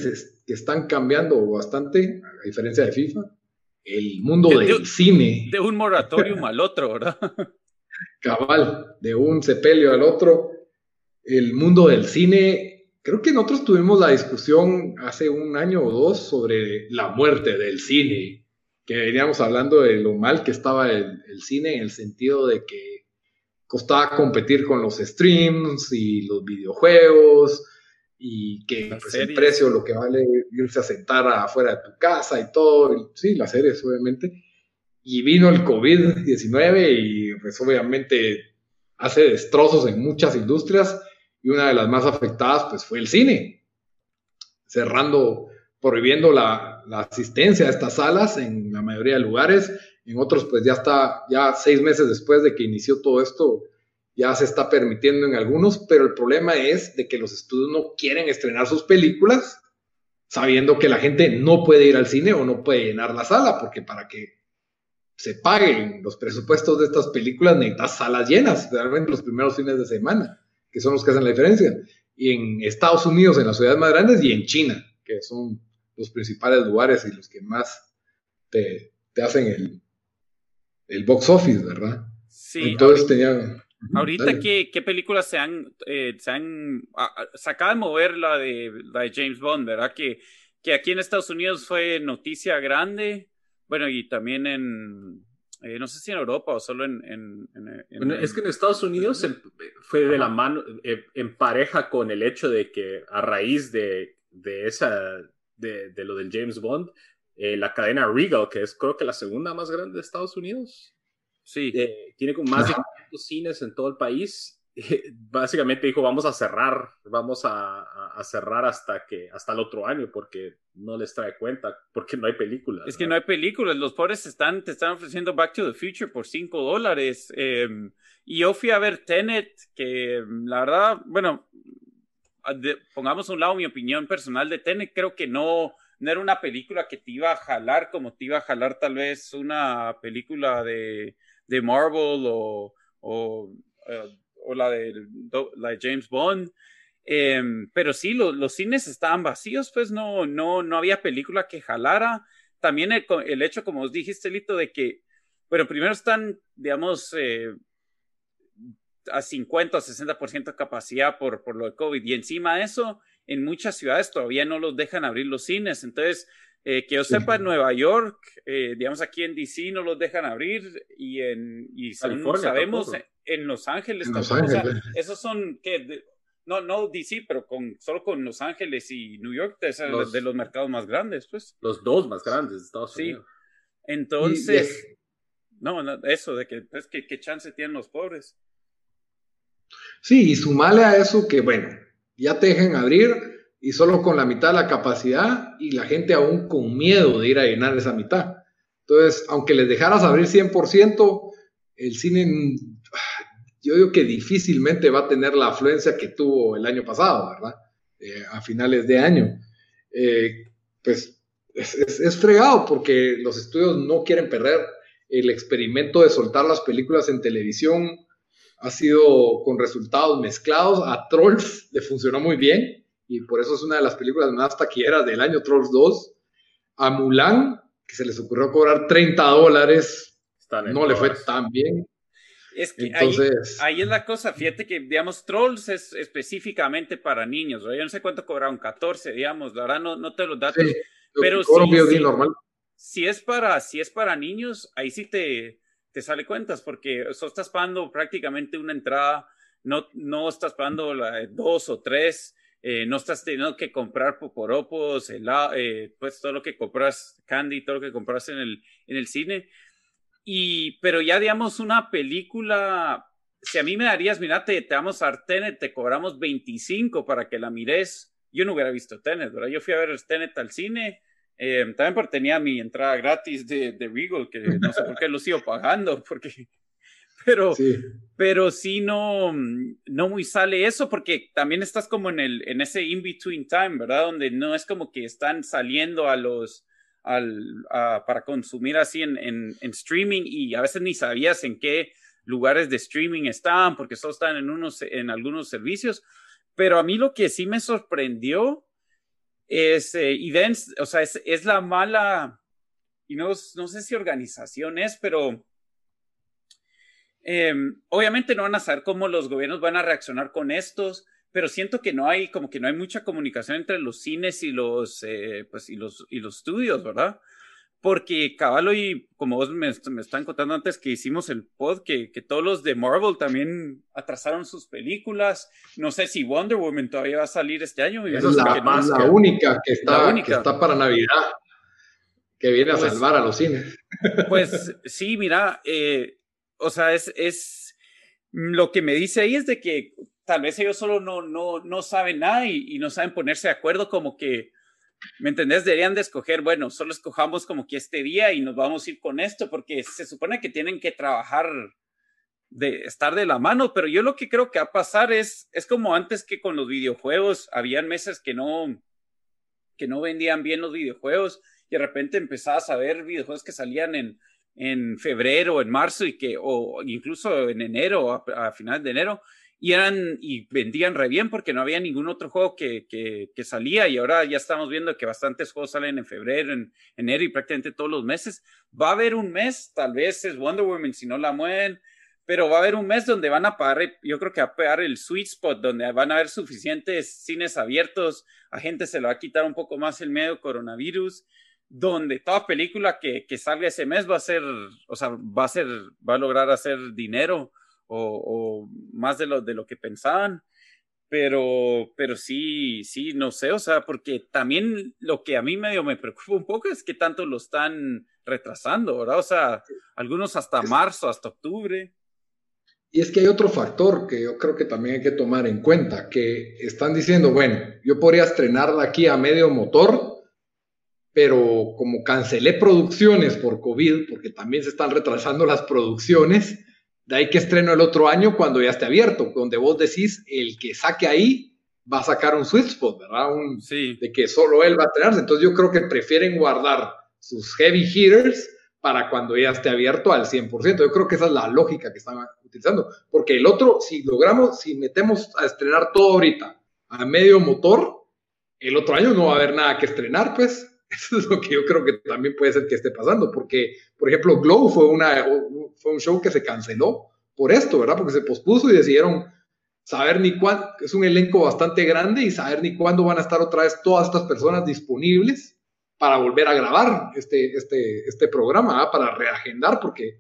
están cambiando bastante, a diferencia de FIFA, el mundo del cine. De un moratorium al otro, ¿verdad? Cabal, de un sepelio al otro. El mundo del cine, creo que nosotros tuvimos la discusión hace 1 año o 2 sobre la muerte del cine, que veníamos hablando de lo mal que estaba el cine en el sentido de que costaba competir con los streams y los videojuegos y que pues, el precio lo que vale irse a sentar afuera de tu casa y todo, sí, las series obviamente, y vino el COVID-19 y pues obviamente hace destrozos en muchas industrias. Y una de las más afectadas pues, fue el cine, prohibiendo la asistencia a estas salas en la mayoría de lugares. En otros, pues ya 6 meses después de que inició todo esto, ya se está permitiendo en algunos, pero el problema es de que los estudios no quieren estrenar sus películas, sabiendo que la gente no puede ir al cine o no puede llenar la sala, porque para que se paguen los presupuestos de estas películas necesitas salas llenas, realmente los primeros fines de semana, que son los que hacen la diferencia, y en Estados Unidos, en las ciudades más grandes, y en China, que son los principales lugares y los que más te hacen el box office, ¿verdad? Sí. Entonces ahorita ¿qué películas se han sacado de mover la de James Bond, ¿verdad? Que aquí en Estados Unidos fue noticia grande, bueno, y también en... no sé si en Europa o solo en es que en Estados Unidos fue de la mano, en pareja con el hecho de que a raíz de lo del James Bond, la cadena Regal, que es creo que la segunda más grande de Estados Unidos, sí, tiene como más de 500 cines en todo el país, básicamente dijo vamos a cerrar hasta el otro año porque no les trae cuenta, porque no hay películas. Es que no hay películas, los pobres te están ofreciendo Back to the Future por $5. Y yo fui a ver Tenet, que la verdad, bueno, pongamos a un lado mi opinión personal de Tenet, creo que no era una película que te iba a jalar como te iba a jalar tal vez una película de Marvel o la de James Bond, pero sí, los cines estaban vacíos, pues no había película que jalara. También el hecho, como os dijiste, Lito, de que, bueno, primero están, digamos, a 50 o 60% de capacidad por lo de COVID, y encima de eso, en muchas ciudades todavía no los dejan abrir los cines, entonces, que yo sepa, en Nueva York, digamos aquí en DC no los dejan abrir, y California, sabemos, en Los Ángeles. Esos son, ¿qué? No DC, pero solo con Los Ángeles y New York, es de los mercados más grandes, pues. Los dos más grandes de Estados Unidos. Sí. Entonces, eso de que, pues, ¿qué chance tienen los pobres? Sí, y sumale a eso que, bueno, ya te dejan abrir y solo con la mitad de la capacidad y la gente aún con miedo de ir a llenar esa mitad. Entonces, aunque les dejaras abrir 100%, el cine, yo digo que difícilmente va a tener la afluencia que tuvo el año pasado, ¿verdad? A finales de año. Pues es fregado porque los estudios no quieren perder el experimento de soltar las películas en televisión. Ha sido con resultados mezclados. A Trolls le funcionó muy bien y por eso es una de las películas más taquilleras del año, Trolls 2. A Mulan, que se les ocurrió cobrar $30, no le fue tan bien. Es que entonces, ahí es la cosa, fíjate que, digamos, Trolls es específicamente para niños, ¿no? Yo no sé cuánto cobraron, 14, digamos, la verdad no tengo los datos, sí, pero si es para niños, ahí sí te sale cuentas, porque estás pagando prácticamente una entrada, no estás pagando dos o tres, no estás teniendo que comprar poporopos, pues todo lo que compras, candy, todo lo que compras en el cine, pero ya digamos una película, si a mí me darías, mira, te vamos a Tenet, te cobramos 25 para que la mires, yo no hubiera visto Tenet, ¿verdad? Yo fui a ver Tenet al cine, también porque tenía mi entrada gratis de Regal, que no sé por qué lo sigo pagando, pero sí no muy sale eso, porque también estás como en ese in-between time, ¿verdad? Donde no es como que están saliendo para consumir así en streaming, y a veces ni sabías en qué lugares de streaming estaban, porque solo están en algunos servicios, pero a mí lo que sí me sorprendió es, o sea, es la mala, y no sé si organización es, pero obviamente no van a saber cómo los gobiernos van a reaccionar con estos, pero siento que no hay mucha comunicación entre los cines y los estudios, ¿verdad? Porque caballo, y como vos me están contando antes que hicimos el pod, que todos los de Marvel también atrasaron sus películas. No sé si Wonder Woman todavía va a salir este año. Es la única que está para Navidad, que viene a salvar a los cines. Pues sí, mira, o sea, es lo que me dice ahí es de que tal vez ellos solo no saben nada y no saben ponerse de acuerdo, como que, ¿me entendés? Deberían de escoger, bueno, solo escojamos como que este día y nos vamos a ir con esto, porque se supone que tienen que trabajar, de estar de la mano, pero yo lo que creo que va a pasar es como antes que con los videojuegos, habían meses que no vendían bien los videojuegos y de repente empezabas a ver videojuegos que salían en febrero, en marzo, o incluso en enero, a finales de enero, y vendían re bien porque no había ningún otro juego que salía, y ahora ya estamos viendo que bastantes juegos salen en febrero, en enero y prácticamente todos los meses. Va a haber un mes, tal vez es Wonder Woman si no la mueven, pero va a haber un mes donde van a pagar, yo creo que va a pegar el sweet spot, donde van a haber suficientes cines abiertos, a gente se le va a quitar un poco más el miedo al coronavirus, donde toda película que salga ese mes va a ser, o sea, va a lograr hacer dinero, o más de lo que pensaban, pero sí, no sé, o sea, porque también lo que a mí medio me preocupa un poco es que tanto lo están retrasando, ¿verdad? O sea, algunos hasta marzo, hasta octubre. Y es que hay otro factor que yo creo que también hay que tomar en cuenta, que están diciendo, bueno, yo podría estrenarla aquí a medio motor, pero como cancelé producciones por COVID, porque también se están retrasando las producciones, de ahí que estreno el otro año cuando ya esté abierto, donde vos decís, el que saque ahí va a sacar un sweet spot, ¿verdad? De que solo él va a estrenarse. Entonces yo creo que prefieren guardar sus heavy hitters para cuando ya esté abierto al 100%. Yo creo que esa es la lógica que están utilizando. Porque el otro, si metemos a estrenar todo ahorita a medio motor, el otro año no va a haber nada que estrenar, pues. Eso es lo que yo creo que también puede ser que esté pasando, porque, por ejemplo, Glow fue un show que se canceló por esto, ¿verdad? Porque se pospuso y decidieron saber ni cuándo, es un elenco bastante grande, y saber ni cuándo van a estar otra vez todas estas personas disponibles para volver a grabar este programa, ¿verdad? Para reagendar, porque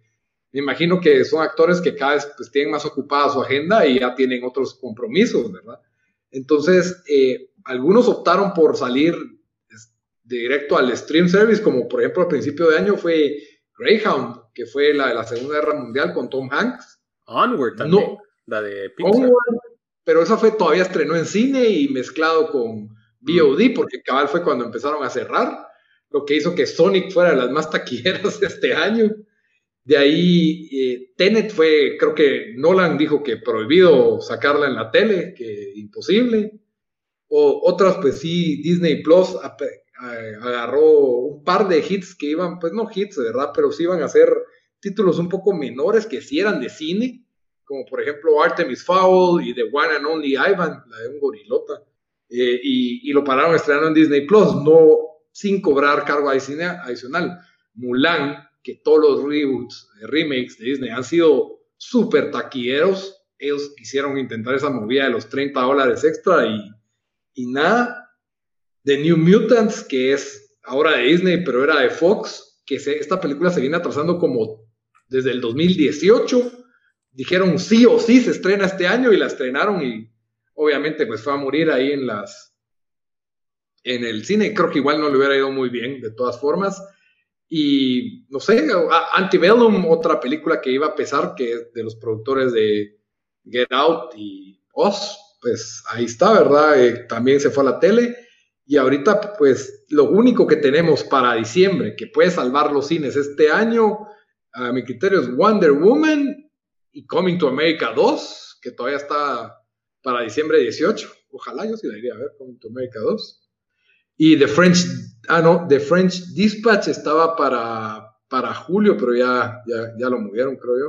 me imagino que son actores que cada vez, pues, tienen más ocupada su agenda y ya tienen otros compromisos, ¿verdad? Entonces, algunos optaron por salir directo al stream service, como por ejemplo al principio de año fue Greyhound, que fue la de la Segunda Guerra Mundial con Tom Hanks. Onward también, no, la de Pixar. Onward, pero esa fue, todavía estrenó en cine y mezclado con VOD, porque cabal fue cuando empezaron a cerrar, lo que hizo que Sonic fuera de las más taquilleras este año. De ahí, Tenet fue, creo que Nolan dijo que prohibido sacarla en la tele, que imposible. O otras, pues sí, Disney Plus agarró un par de hits que iban, pues no hits, ¿verdad? Pero sí iban a ser títulos un poco menores que sí eran de cine, como por ejemplo Artemis Fowl y The One and Only Ivan, la de un gorilota. Y lo pararon estrenando en Disney Plus, no, sin cobrar cargo adicional. Mulan, que todos los reboots, remakes de Disney han sido súper taquilleros. Ellos quisieron intentar esa movida de los $30 extra y nada. The New Mutants, que es ahora de Disney, pero era de Fox, que esta película se viene atrasando como desde el 2018. Dijeron sí o sí se estrena este año y la estrenaron y obviamente pues fue a morir ahí en el cine. Creo que igual no le hubiera ido muy bien, de todas formas. Y, no sé, Antebellum, otra película que iba a pesar, que es de los productores de Get Out y Us, pues ahí está, ¿verdad? También se fue a la tele. Y ahorita, pues, lo único que tenemos para diciembre, que puede salvar los cines este año, a mi criterio, es Wonder Woman y Coming to America 2, que todavía está para diciembre 18. Ojalá yo sí la iría a ver, Coming to America 2. Y The French Dispatch estaba para julio, pero ya lo movieron, creo yo.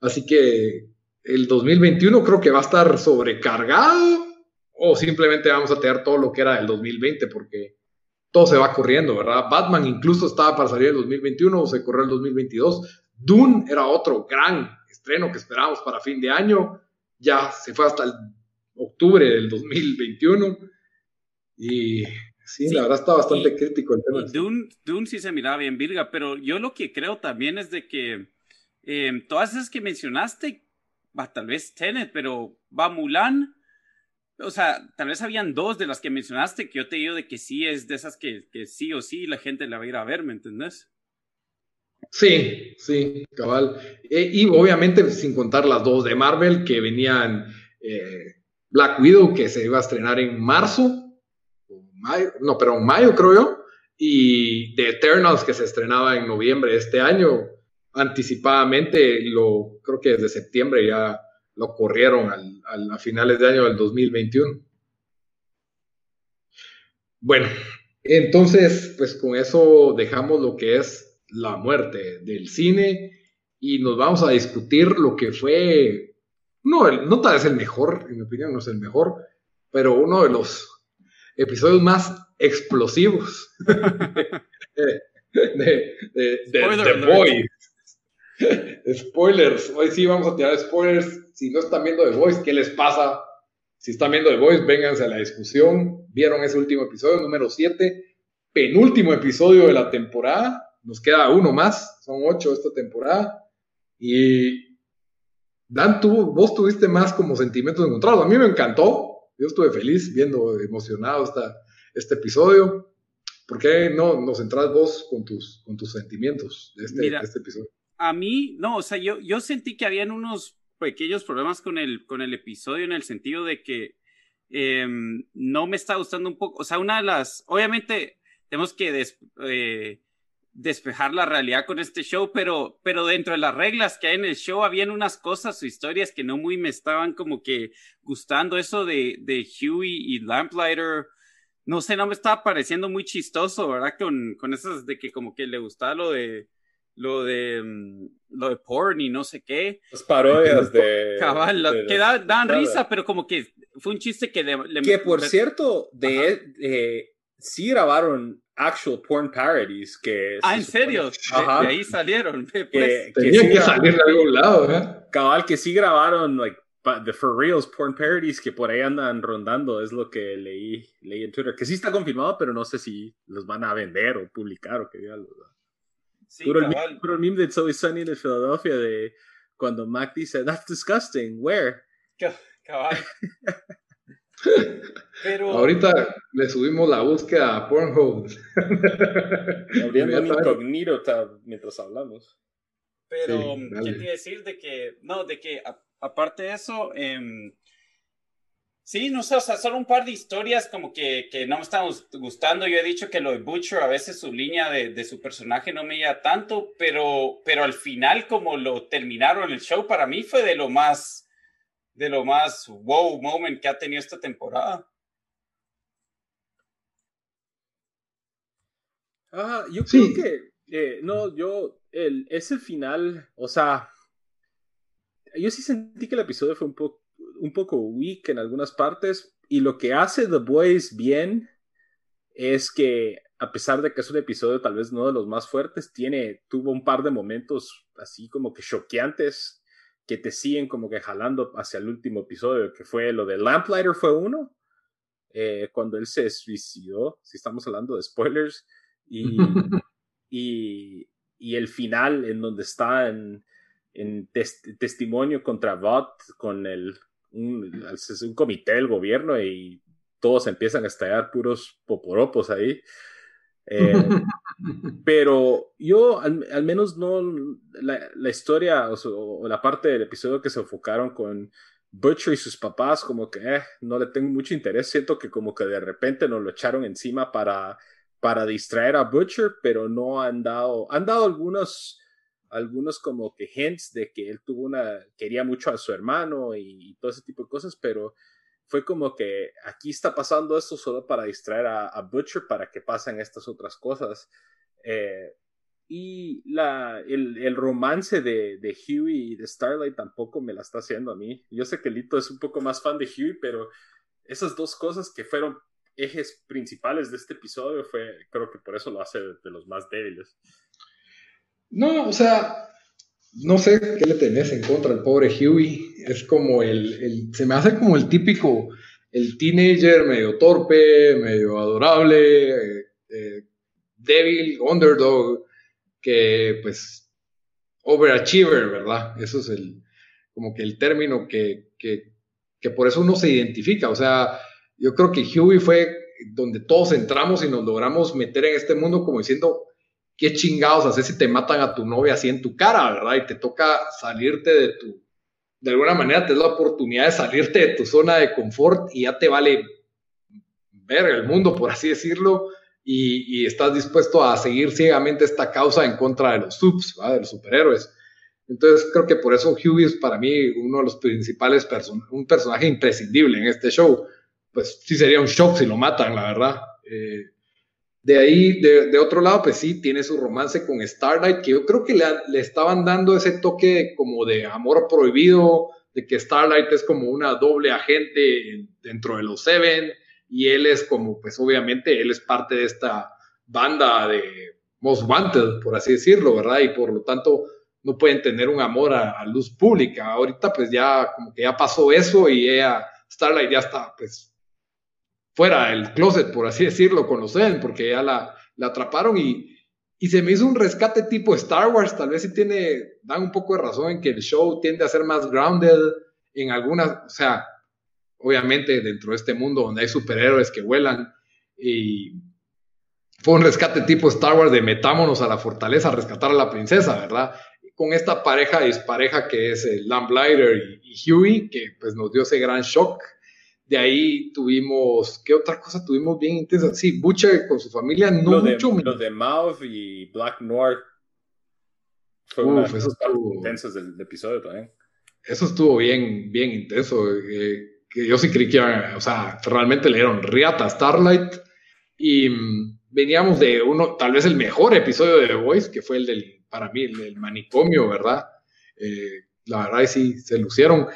Así que el 2021 creo que va a estar sobrecargado o simplemente vamos a tener todo lo que era el 2020 porque todo se va corriendo, ¿verdad? Batman incluso estaba para salir el 2021 o se corrió el 2022. Dune era otro gran estreno que esperábamos para fin de año. Ya se fue hasta el octubre del 2021. Y sí, la verdad está bastante crítico el tema. Dune sí se miraba bien virga, pero yo lo que creo también es de que todas esas que mencionaste, tal vez Tenet, pero va Mulan, o sea, tal vez habían dos de las que mencionaste que yo te digo de que sí es de esas que sí o sí la gente la va a ir a ver, ¿me entendés? Sí, sí, cabal. Y obviamente sin contar las dos de Marvel que venían, Black Widow, que se iba a estrenar en marzo. en mayo creo yo, y The Eternals, que se estrenaba en noviembre de este año, anticipadamente, creo que desde septiembre ya lo corrieron a finales de año del 2021. Bueno, entonces, pues con eso dejamos lo que es la muerte del cine y nos vamos a discutir lo que fue, no tal vez el mejor, en mi opinión no es el mejor, pero uno de los episodios más explosivos de The Boys. Spoilers. Hoy sí vamos a tirar spoilers. Si no están viendo The Boys, ¿qué les pasa? Si están viendo The Boys, vénganse a la discusión. Vieron ese último episodio, número 7. Penúltimo episodio de la temporada. Nos queda uno más. Son 8 esta temporada. Y Dan, vos tuviste más como sentimientos encontrados. A mí me encantó. Yo estuve feliz viendo, emocionado este episodio. ¿Por qué no nos entras vos con tus sentimientos de este episodio? A mí, no, o sea, yo sentí que habían unos pequeños problemas con el episodio en el sentido de que no me está gustando un poco. O sea, una de las... Obviamente, tenemos que despejar la realidad con este show, pero dentro de las reglas que hay en el show habían unas cosas o historias que no muy me estaban como que gustando. Eso de Huey y Lamplighter, no sé, no me estaba pareciendo muy chistoso, ¿verdad? Con esas de que como que le gustaba lo de porn y no sé qué. Las parodias de... Cabal, que dan risa, pero como que fue un chiste que le... Que por cierto, sí grabaron actual porn parodies que... Ah, ¿en serio? De ahí salieron. Pues, tenían que salir de algún lado, ¿eh? Cabal, que sí grabaron like the for reals porn parodies que por ahí andan rondando, es lo que leí en Twitter, que sí está confirmado, pero no sé si los van a vender o publicar o qué diablos. Sí, puro el meme de It's Always Sunny de Philadelphia de cuando Mac dice, that's disgusting, where? Cabal. Pero ahorita le subimos la búsqueda a Pornhub. Abriendo un incognito mientras hablamos. Pero, sí, ¿qué te iba a decir? Aparte de eso, sí, no sé, o sea, solo un par de historias como que no me están gustando. Yo he dicho que lo de Butcher, a veces su línea de su personaje no me llega tanto, pero al final, como lo terminaron el show, para mí fue de lo más wow moment que ha tenido esta temporada. Yo sí creo que ese final, o sea, yo sí sentí que el episodio fue un poco weak en algunas partes, y lo que hace The Boys bien es que, a pesar de que es un episodio tal vez no de los más fuertes, tuvo un par de momentos así como que choqueantes que te siguen como que jalando hacia el último episodio, que fue lo de Lamplighter, fue uno, cuando él se suicidó, si estamos hablando de spoilers, y el final en donde está en testimonio contra Vought con un comité del gobierno, y todos empiezan a estallar puros poporopos ahí. Pero yo al menos no, la historia o la parte del episodio que se enfocaron con Butcher y sus papás, como que no le tengo mucho interés. Siento que como que de repente nos lo echaron encima para distraer a Butcher, pero no han dado algunos como que hints de que él quería mucho a su hermano y todo ese tipo de cosas, pero fue como que aquí está pasando esto solo para distraer a Butcher para que pasen estas otras cosas. Y el romance de Huey y de Starlight tampoco me la está haciendo a mí. Yo sé que Lito es un poco más fan de Huey, pero esas dos cosas que fueron ejes principales de este episodio, creo que por eso lo hace de los más débiles. No, o sea, no sé qué le tenés en contra al pobre Huey. Es como se me hace como el típico, el teenager medio torpe, medio adorable, débil, underdog, que pues overachiever, ¿verdad? Eso es como que el término que por eso uno se identifica. O sea, yo creo que Huey fue donde todos entramos y nos logramos meter en este mundo como diciendo, ¿qué chingados haces si te matan a tu novia así en tu cara, verdad? Y te toca salirte de alguna manera te da la oportunidad de salirte de tu zona de confort y ya te vale ver el mundo, por así decirlo, y estás dispuesto a seguir ciegamente esta causa en contra de los subs, ¿verdad? De los superhéroes. Entonces creo que por eso Huey es para mí uno de los principales un personaje imprescindible en este show. Pues sí sería un shock si lo matan, la verdad. De ahí, de otro lado, pues sí, tiene su romance con Starlight, que yo creo que le estaban dando ese toque como de amor prohibido, de que Starlight es como una doble agente dentro de los Seven, y él es como, pues obviamente, él es parte de esta banda de Most Wanted, por así decirlo, ¿verdad? Y por lo tanto, no pueden tener un amor a luz pública. Ahorita, pues ya, como que ya pasó eso, y Starlight ya está, pues, fuera del closet, por así decirlo, con los Seven, porque ya la atraparon, y se me hizo un rescate tipo Star Wars. Tal vez sí dan un poco de razón en que el show tiende a ser más grounded en algunas, o sea, obviamente dentro de este mundo donde hay superhéroes que vuelan, y fue un rescate tipo Star Wars de metámonos a la fortaleza a rescatar a la princesa, ¿verdad? Con esta pareja y dispareja que es Lamplighter y Huey, que pues nos dio ese gran shock. De ahí tuvimos, ¿qué otra cosa tuvimos bien intensa? Sí, Butcher con su familia, no mucho. Lo de Mouth y Black North. Fue una de las partes intensas del episodio también. Eso estuvo bien, bien intenso. Que yo sí creí que iban, o sea, realmente le dieron riata a Starlight. Y veníamos de tal vez el mejor episodio de The Voice, que fue para mí, el del manicomio, ¿verdad? La verdad es que sí, se lucieron.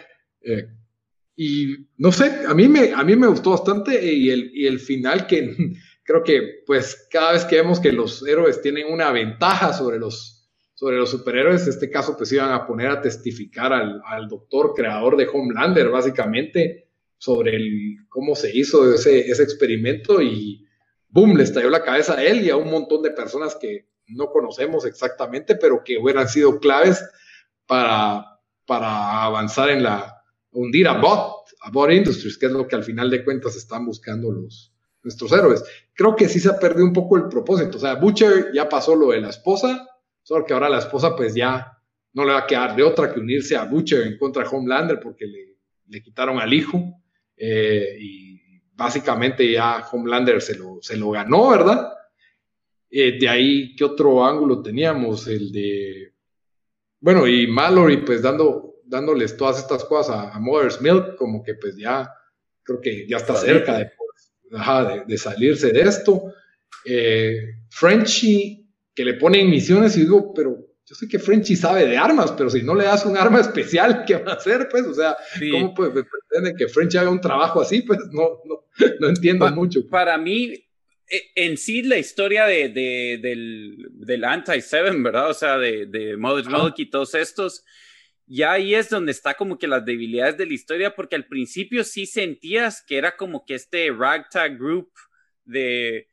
Y no sé, a mí me gustó bastante, y el final que creo que pues cada vez que vemos que los héroes tienen una ventaja sobre los superhéroes, en este caso pues iban a poner a testificar al doctor creador de Homelander básicamente sobre cómo se hizo ese experimento, y boom, le estalló la cabeza a él y a un montón de personas que no conocemos exactamente, pero que hubieran sido claves para avanzar en hundir a Bot, about industries, que es lo que al final de cuentas están buscando nuestros héroes. Creo que sí se ha perdido un poco el propósito. O sea, Butcher ya pasó lo de la esposa, solo que ahora la esposa pues ya no le va a quedar de otra que unirse a Butcher en contra de Homelander, porque le quitaron al hijo, y básicamente ya Homelander se lo ganó, ¿verdad? De ahí, ¿qué otro ángulo teníamos? El de... Bueno, y Mallory pues dándoles todas estas cosas a Mother's Milk, como que pues ya creo que ya está cerca de salirse de esto. Frenchie, que le ponen misiones, y digo, pero yo sé que Frenchie sabe de armas, pero si no le das un arma especial, ¿qué va a hacer? Pues, o sea, sí. ¿Cómo pues pretenden que Frenchie haga un trabajo así? Pues no entiendo mucho. Para mí, en sí, la historia del Anti-Seven, ¿verdad? O sea, de Mother's Milk y todos estos, ya ahí es donde está como que las debilidades de la historia, porque al principio sí sentías que era como que este ragtag group de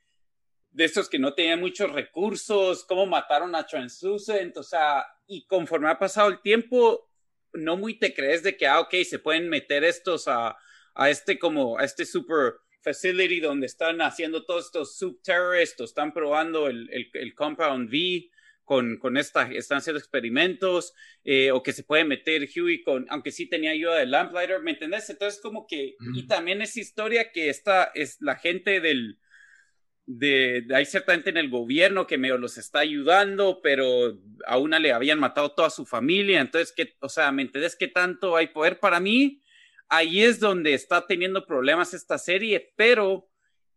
estos que no tenían muchos recursos, cómo mataron a Translucent, o sea, y conforme ha pasado el tiempo, no muy te crees de que, se pueden meter estos a este super facility donde están haciendo todos estos subterrores, están probando el Compound V, están haciendo experimentos, o que se puede meter Huey aunque sí tenía ayuda de Lamplighter, ¿me entendés? Entonces como que, y también es historia que esta es la gente hay cierta gente en el gobierno que medio los está ayudando, pero a una le habían matado toda su familia, entonces, ¿me entendés? ¿Qué tanto hay poder? Para mí, ahí es donde está teniendo problemas esta serie, pero...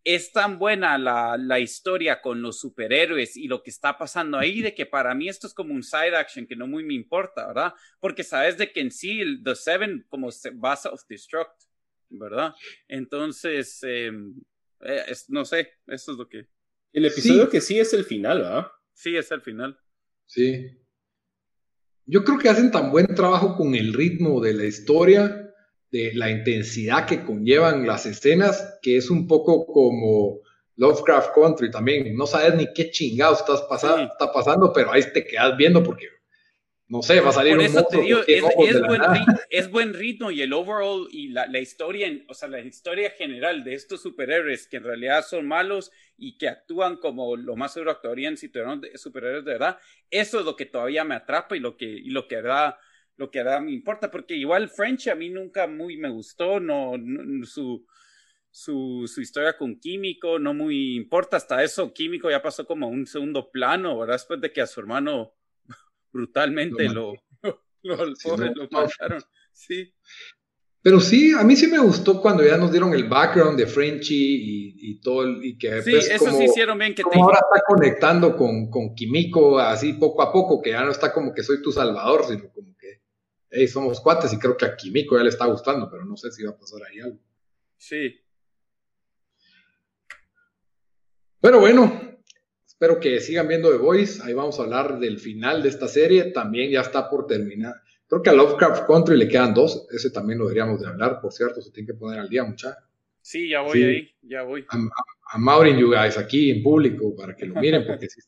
Es tan buena la historia con los superhéroes y lo que está pasando ahí, de que para mí esto es como un side action que no muy me importa, ¿verdad? Porque sabes de que en sí The Seven como se va a self-destruct, ¿verdad? Entonces, no sé, eso es lo que... El episodio sí. Que sí es el final, ¿verdad? Sí, es el final. Sí. Yo creo que hacen tan buen trabajo con el ritmo de la historia... de la intensidad que conllevan las escenas, que es un poco como Lovecraft Country también, no sabes ni qué chingados está pasando, pero ahí te quedas viendo porque, no sé, va a salir un monstruo. Por eso te digo, es buen ritmo y el overall y la historia, o sea, la historia general de estos superhéroes que en realidad son malos y que actúan como lo más seguro actuarían si tuvieran superhéroes de verdad, eso es lo que todavía me atrapa y lo que verdad... Lo que ahora me importa, porque igual French a mí nunca muy me gustó, no su historia con Químico no muy importa, hasta eso Químico ya pasó como a un segundo plano, ¿verdad? Después de que a su hermano brutalmente lo mataron. Sí. Pero sí, a mí sí me gustó cuando ya nos dieron el background de Frenchy y todo, y que sí, pues, eso como, sí hicieron bien que como ahora está conectando con Químico así poco a poco, que ya no está como que soy tu salvador, sino como que hey, somos cuates, y creo que a Químico ya le está gustando, pero no sé si va a pasar ahí algo. Sí. Pero bueno, espero que sigan viendo The Voice. Ahí vamos a hablar del final de esta serie. También ya está por terminar. Creo que a Lovecraft Country le quedan 2. Ese también lo deberíamos de hablar, por cierto. Se tiene que poner al día, muchachos. Sí, ya voy ahí, ya voy. I'm out in you guys, aquí en público, para que lo miren, porque sí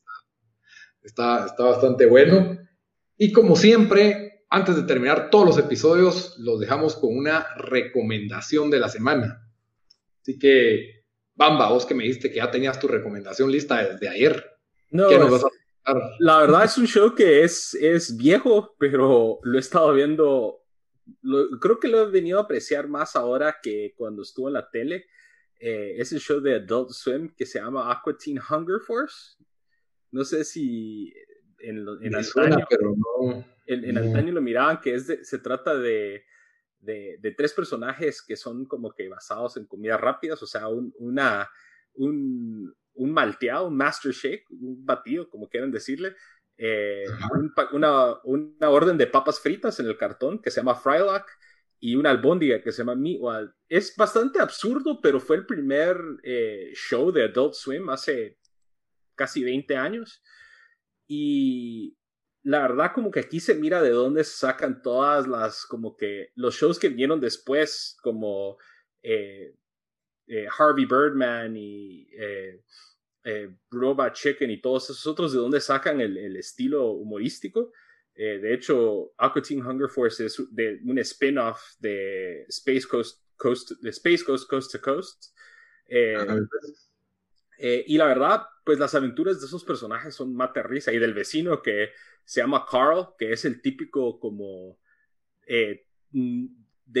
está bastante bueno. Y como siempre... Antes de terminar todos los episodios, los dejamos con una recomendación de la semana. Así que, Bamba, vos que me dijiste que ya tenías tu recomendación lista desde ayer. No, ¿qué nos vas a recomendar? La verdad es un show que es viejo, pero lo he estado viendo. Creo que lo he venido a apreciar más ahora que cuando estuvo en la tele. Es el show de Adult Swim que se llama Aqua Teen Hunger Force. No sé si... en Altaño, pero no, en Altaño lo miraban, que se trata de 3 personajes que son como que basados en comidas rápidas, o sea, un malteado, un master shake, un batido, como quieran decirle, una orden de papas fritas en el cartón que se llama Frylock y una albóndiga que se llama Meatwad. Es bastante absurdo, pero fue el primer show de Adult Swim hace casi 20 años. Y la verdad como que aquí se mira de dónde sacan todas las, como que los shows que vinieron después, como Harvey Birdman y Robot Chicken y todos esos otros, de dónde sacan el estilo humorístico. De hecho, Aqua Teen Hunger Force es de un spin-off de Space Coast to Coast. Y la verdad, pues las aventuras de esos personajes son mata risa. Y del vecino que se llama Carl, que es el típico como de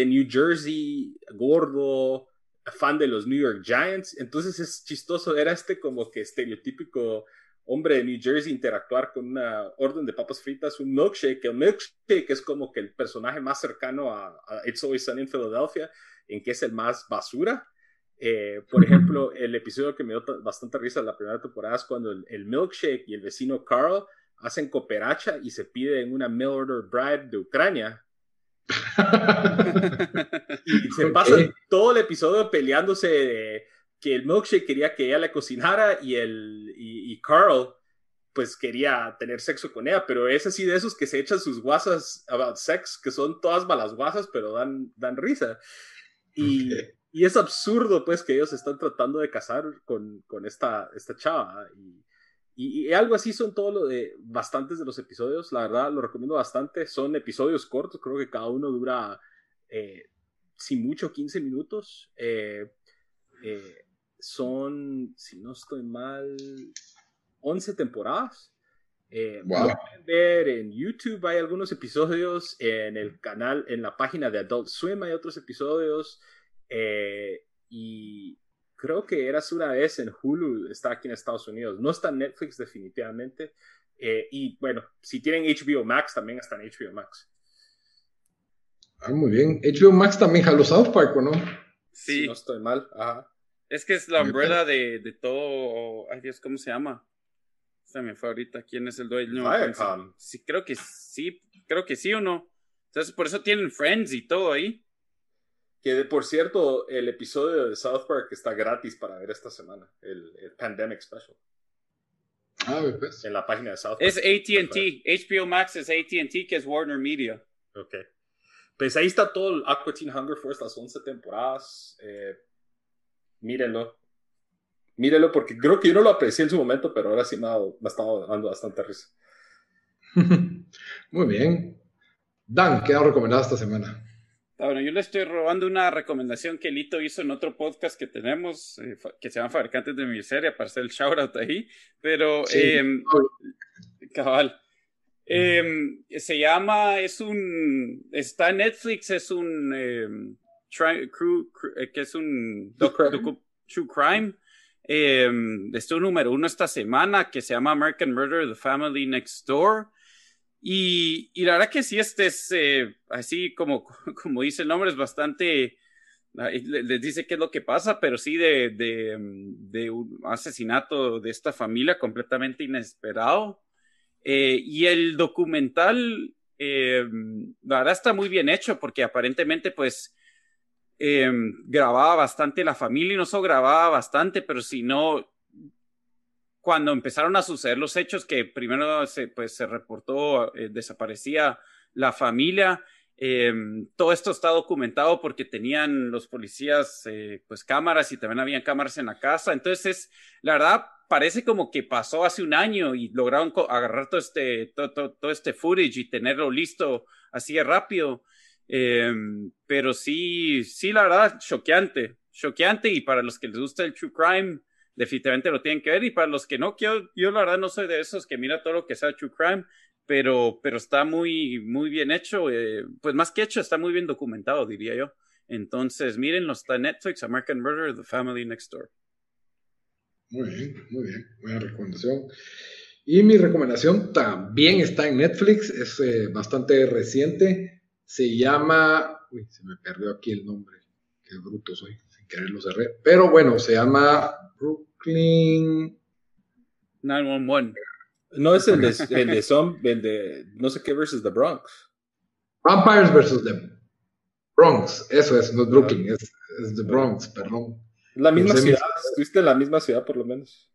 New Jersey, gordo, fan de los New York Giants. Entonces es chistoso, era como que estereotípico hombre de New Jersey interactuar con una orden de papas fritas, un milkshake. El milkshake es como que el personaje más cercano a It's Always Sunny in Philadelphia, en que es el más basura. Por ejemplo, el episodio que me dio bastante risa la primera temporada es cuando el milkshake y el vecino Carl hacen cooperacha y se piden una mail order bride de Ucrania. Y se pasan todo el episodio peleándose de que el milkshake quería que ella le cocinara y Carl pues quería tener sexo con ella, pero es así de esos que se echan sus guasas about sex, que son todas malas guasas, pero dan risa. Y es absurdo pues que ellos están tratando de casar con esta chava, y algo así son todo lo de bastantes de los episodios. La verdad lo recomiendo bastante, son episodios cortos, creo que cada uno dura si mucho 15 minutos. Son, si no estoy mal, 11 temporadas. Wow. Lo pueden ver en YouTube, hay algunos episodios en el canal, en la página de Adult Swim hay otros episodios, y creo que era una vez en Hulu, está aquí en Estados Unidos, no está en Netflix definitivamente, y bueno, si tienen HBO Max también está en HBO Max. Ah, muy bien, HBO Max también jaló South Park, ¿o no? Sí. Si no estoy mal, ajá. Es que es la umbrella de todo. Ay Dios, ¿cómo se llama? Se me fue ahorita. ¿Quién es el dueño? No, sí, creo que sí o no. Entonces por eso tienen Friends y todo ahí. Que por cierto, el episodio de South Park está gratis para ver esta semana, el Pandemic Special. Ah, pues. En la página de South Park. Es AT&T. HBO Max es AT&T, que es Warner Media. Ok. Pues ahí está todo el Aqua Teen Hunger Force, las 11 temporadas. Mírenlo, porque creo que yo no lo aprecié en su momento, pero ahora sí me ha estado dando bastante risa. Muy bien. Dan, ¿qué ha recomendado esta semana? Bueno, yo le estoy robando una recomendación que Lito hizo en otro podcast que tenemos, que se llama Fabricantes de Miseria, para hacer el shoutout ahí, pero sí. Cabal. Se llama, está en Netflix, es un que es un true crime. Estuvo número 1 esta semana, que se llama American Murder: The Family Next Door, y la verdad que sí, este es así como dice el nombre, es bastante, les dice qué es lo que pasa, pero sí de un asesinato de esta familia completamente inesperado. Y el documental, la verdad está muy bien hecho, porque aparentemente pues grababa bastante la familia, y no solo grababa bastante, pero sino cuando empezaron a suceder los hechos, que primero se reportó, desaparecía la familia, todo esto está documentado porque tenían los policías pues cámaras, y también habían cámaras en la casa. Entonces la verdad parece como que pasó hace un año y lograron agarrar todo este footage y tenerlo listo así de rápido. Pero sí, la verdad, choqueante, y para los que les gusta el true crime, definitivamente lo tienen que ver, y para los que no, que yo la verdad no soy de esos que mira todo lo que sea true crime, pero está muy, muy bien hecho, pues más que hecho, está muy bien documentado, diría yo. Entonces mírenlo, está en Netflix, American Murder: The Family Next Door. Muy bien, buena recomendación. Y mi recomendación también está en Netflix, es bastante reciente, se llama, se me perdió aquí el nombre, qué bruto soy, sin querer lo cerré, pero bueno, se llama Brooklyn 911. No es el de no sé qué versus The Bronx. Vampires versus The Bronx, eso es, no es Brooklyn, es The Bronx, perdón. La misma ciudad, estuviste en la misma ciudad por lo menos.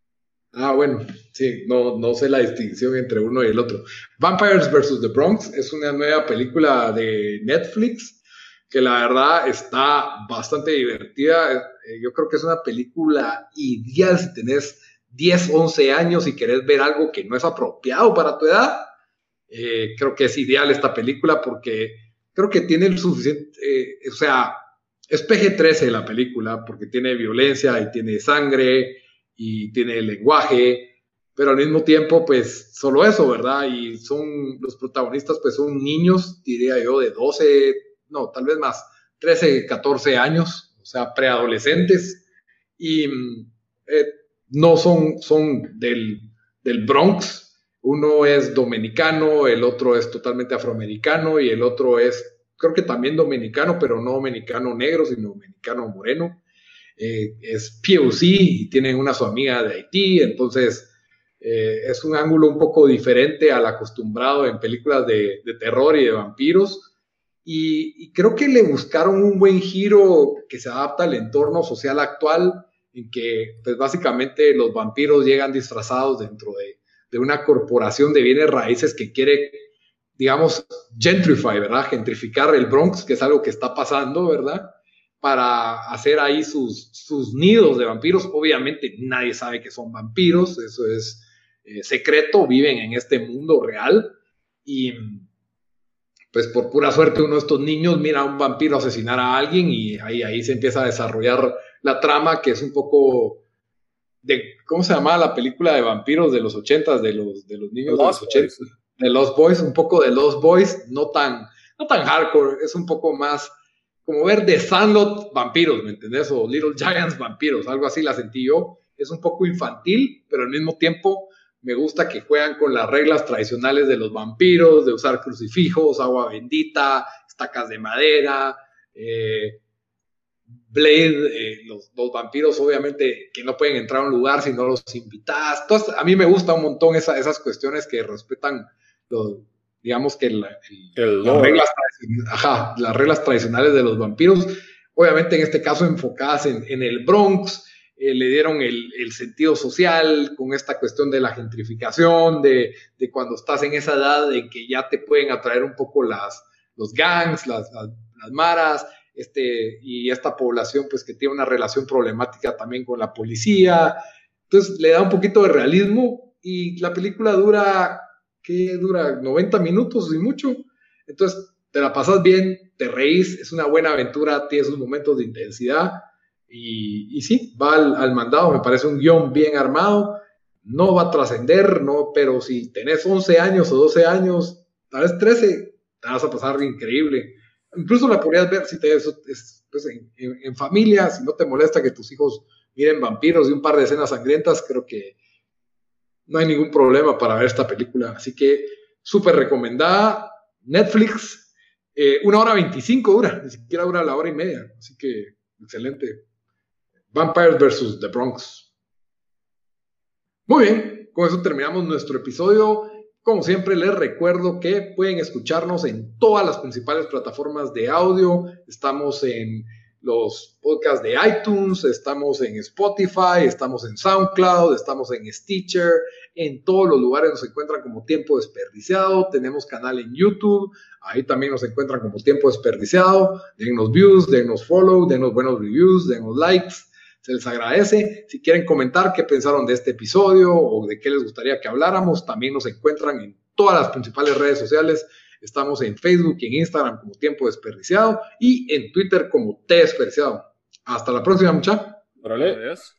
Ah, bueno, sí, no sé la distinción entre uno y el otro. Vampires vs. The Bronx es una nueva película de Netflix que la verdad está bastante divertida. Yo creo que es una película ideal si tenés 10, 11 años y querés ver algo que no es apropiado para tu edad. Creo que es ideal esta película porque creo que tiene el suficiente, o sea, es PG-13 la película porque tiene violencia y tiene sangre y tiene lenguaje, pero al mismo tiempo, pues, solo eso, ¿verdad? Y son, los protagonistas, pues, son niños, diría yo, de 12, no, tal vez más, 13, 14 años, o sea, preadolescentes, y no son del Bronx, uno es dominicano, el otro es totalmente afroamericano, y el otro es, creo que también dominicano, pero no dominicano negro, sino dominicano moreno, es POC, y tienen una su amiga de Haití, entonces... es un ángulo un poco diferente al acostumbrado en películas de terror y de vampiros, y creo que le buscaron un buen giro que se adapta al entorno social actual, en que pues básicamente los vampiros llegan disfrazados dentro de una corporación de bienes raíces que quiere, digamos, gentrify, ¿verdad? Gentrificar el Bronx, que es algo que está pasando, ¿verdad? Para hacer ahí sus nidos de vampiros. Obviamente nadie sabe que son vampiros, eso es secreto, viven en este mundo real, y pues por pura suerte uno de estos niños mira a un vampiro asesinar a alguien, y ahí se empieza a desarrollar la trama, que es un poco de, ¿cómo se llamaba la película de vampiros de los 80s, de los niños de los 80s? De Lost Boys, un poco de Lost Boys, no tan hardcore, es un poco más como ver de Sandlot vampiros, ¿me entendés? O Little Giants vampiros, algo así la sentí yo. Es un poco infantil, pero al mismo tiempo me gusta que juegan con las reglas tradicionales de los vampiros, de usar crucifijos, agua bendita, estacas de madera, Blade, los vampiros obviamente que no pueden entrar a un lugar si no los invitas. Entonces, a mí me gusta un montón esas cuestiones que respetan los... digamos que las reglas tradicionales de los vampiros, obviamente en este caso enfocadas en el Bronx, le dieron el sentido social con esta cuestión de la gentrificación, de cuando estás en esa edad de que ya te pueden atraer un poco los gangs, las maras, y esta población pues que tiene una relación problemática también con la policía. Entonces le da un poquito de realismo, y la película dura 90 minutos y mucho, entonces te la pasas bien, te reís, es una buena aventura, tiene sus momentos de intensidad, y sí, va al mandado. Me parece un guión bien armado, no va a trascender, no, pero si tenés 11 años o 12 años, tal vez 13, te vas a pasar increíble. Incluso la podrías ver si pues en familia, si no te molesta que tus hijos miren vampiros y un par de escenas sangrientas, creo que no hay ningún problema para ver esta película. Así que súper recomendada. Netflix, 1 hora 25 dura, ni siquiera dura la hora y media. Así que excelente. Vampires vs. The Bronx. Muy bien, con eso terminamos nuestro episodio. Como siempre, les recuerdo que pueden escucharnos en todas las principales plataformas de audio. Estamos en los podcasts de iTunes, estamos en Spotify, estamos en SoundCloud, estamos en Stitcher, en todos los lugares nos encuentran como Tiempo Desperdiciado. Tenemos canal en YouTube, ahí también nos encuentran como Tiempo Desperdiciado. Dennos views, dennos follow, dennos buenos reviews, dennos likes, se les agradece. Si quieren comentar qué pensaron de este episodio o de qué les gustaría que habláramos, también nos encuentran en todas las principales redes sociales. Estamos en Facebook y en Instagram como Tiempo Desperdiciado, y en Twitter como T Desperdiciado. Hasta la próxima, muchachos. Adiós.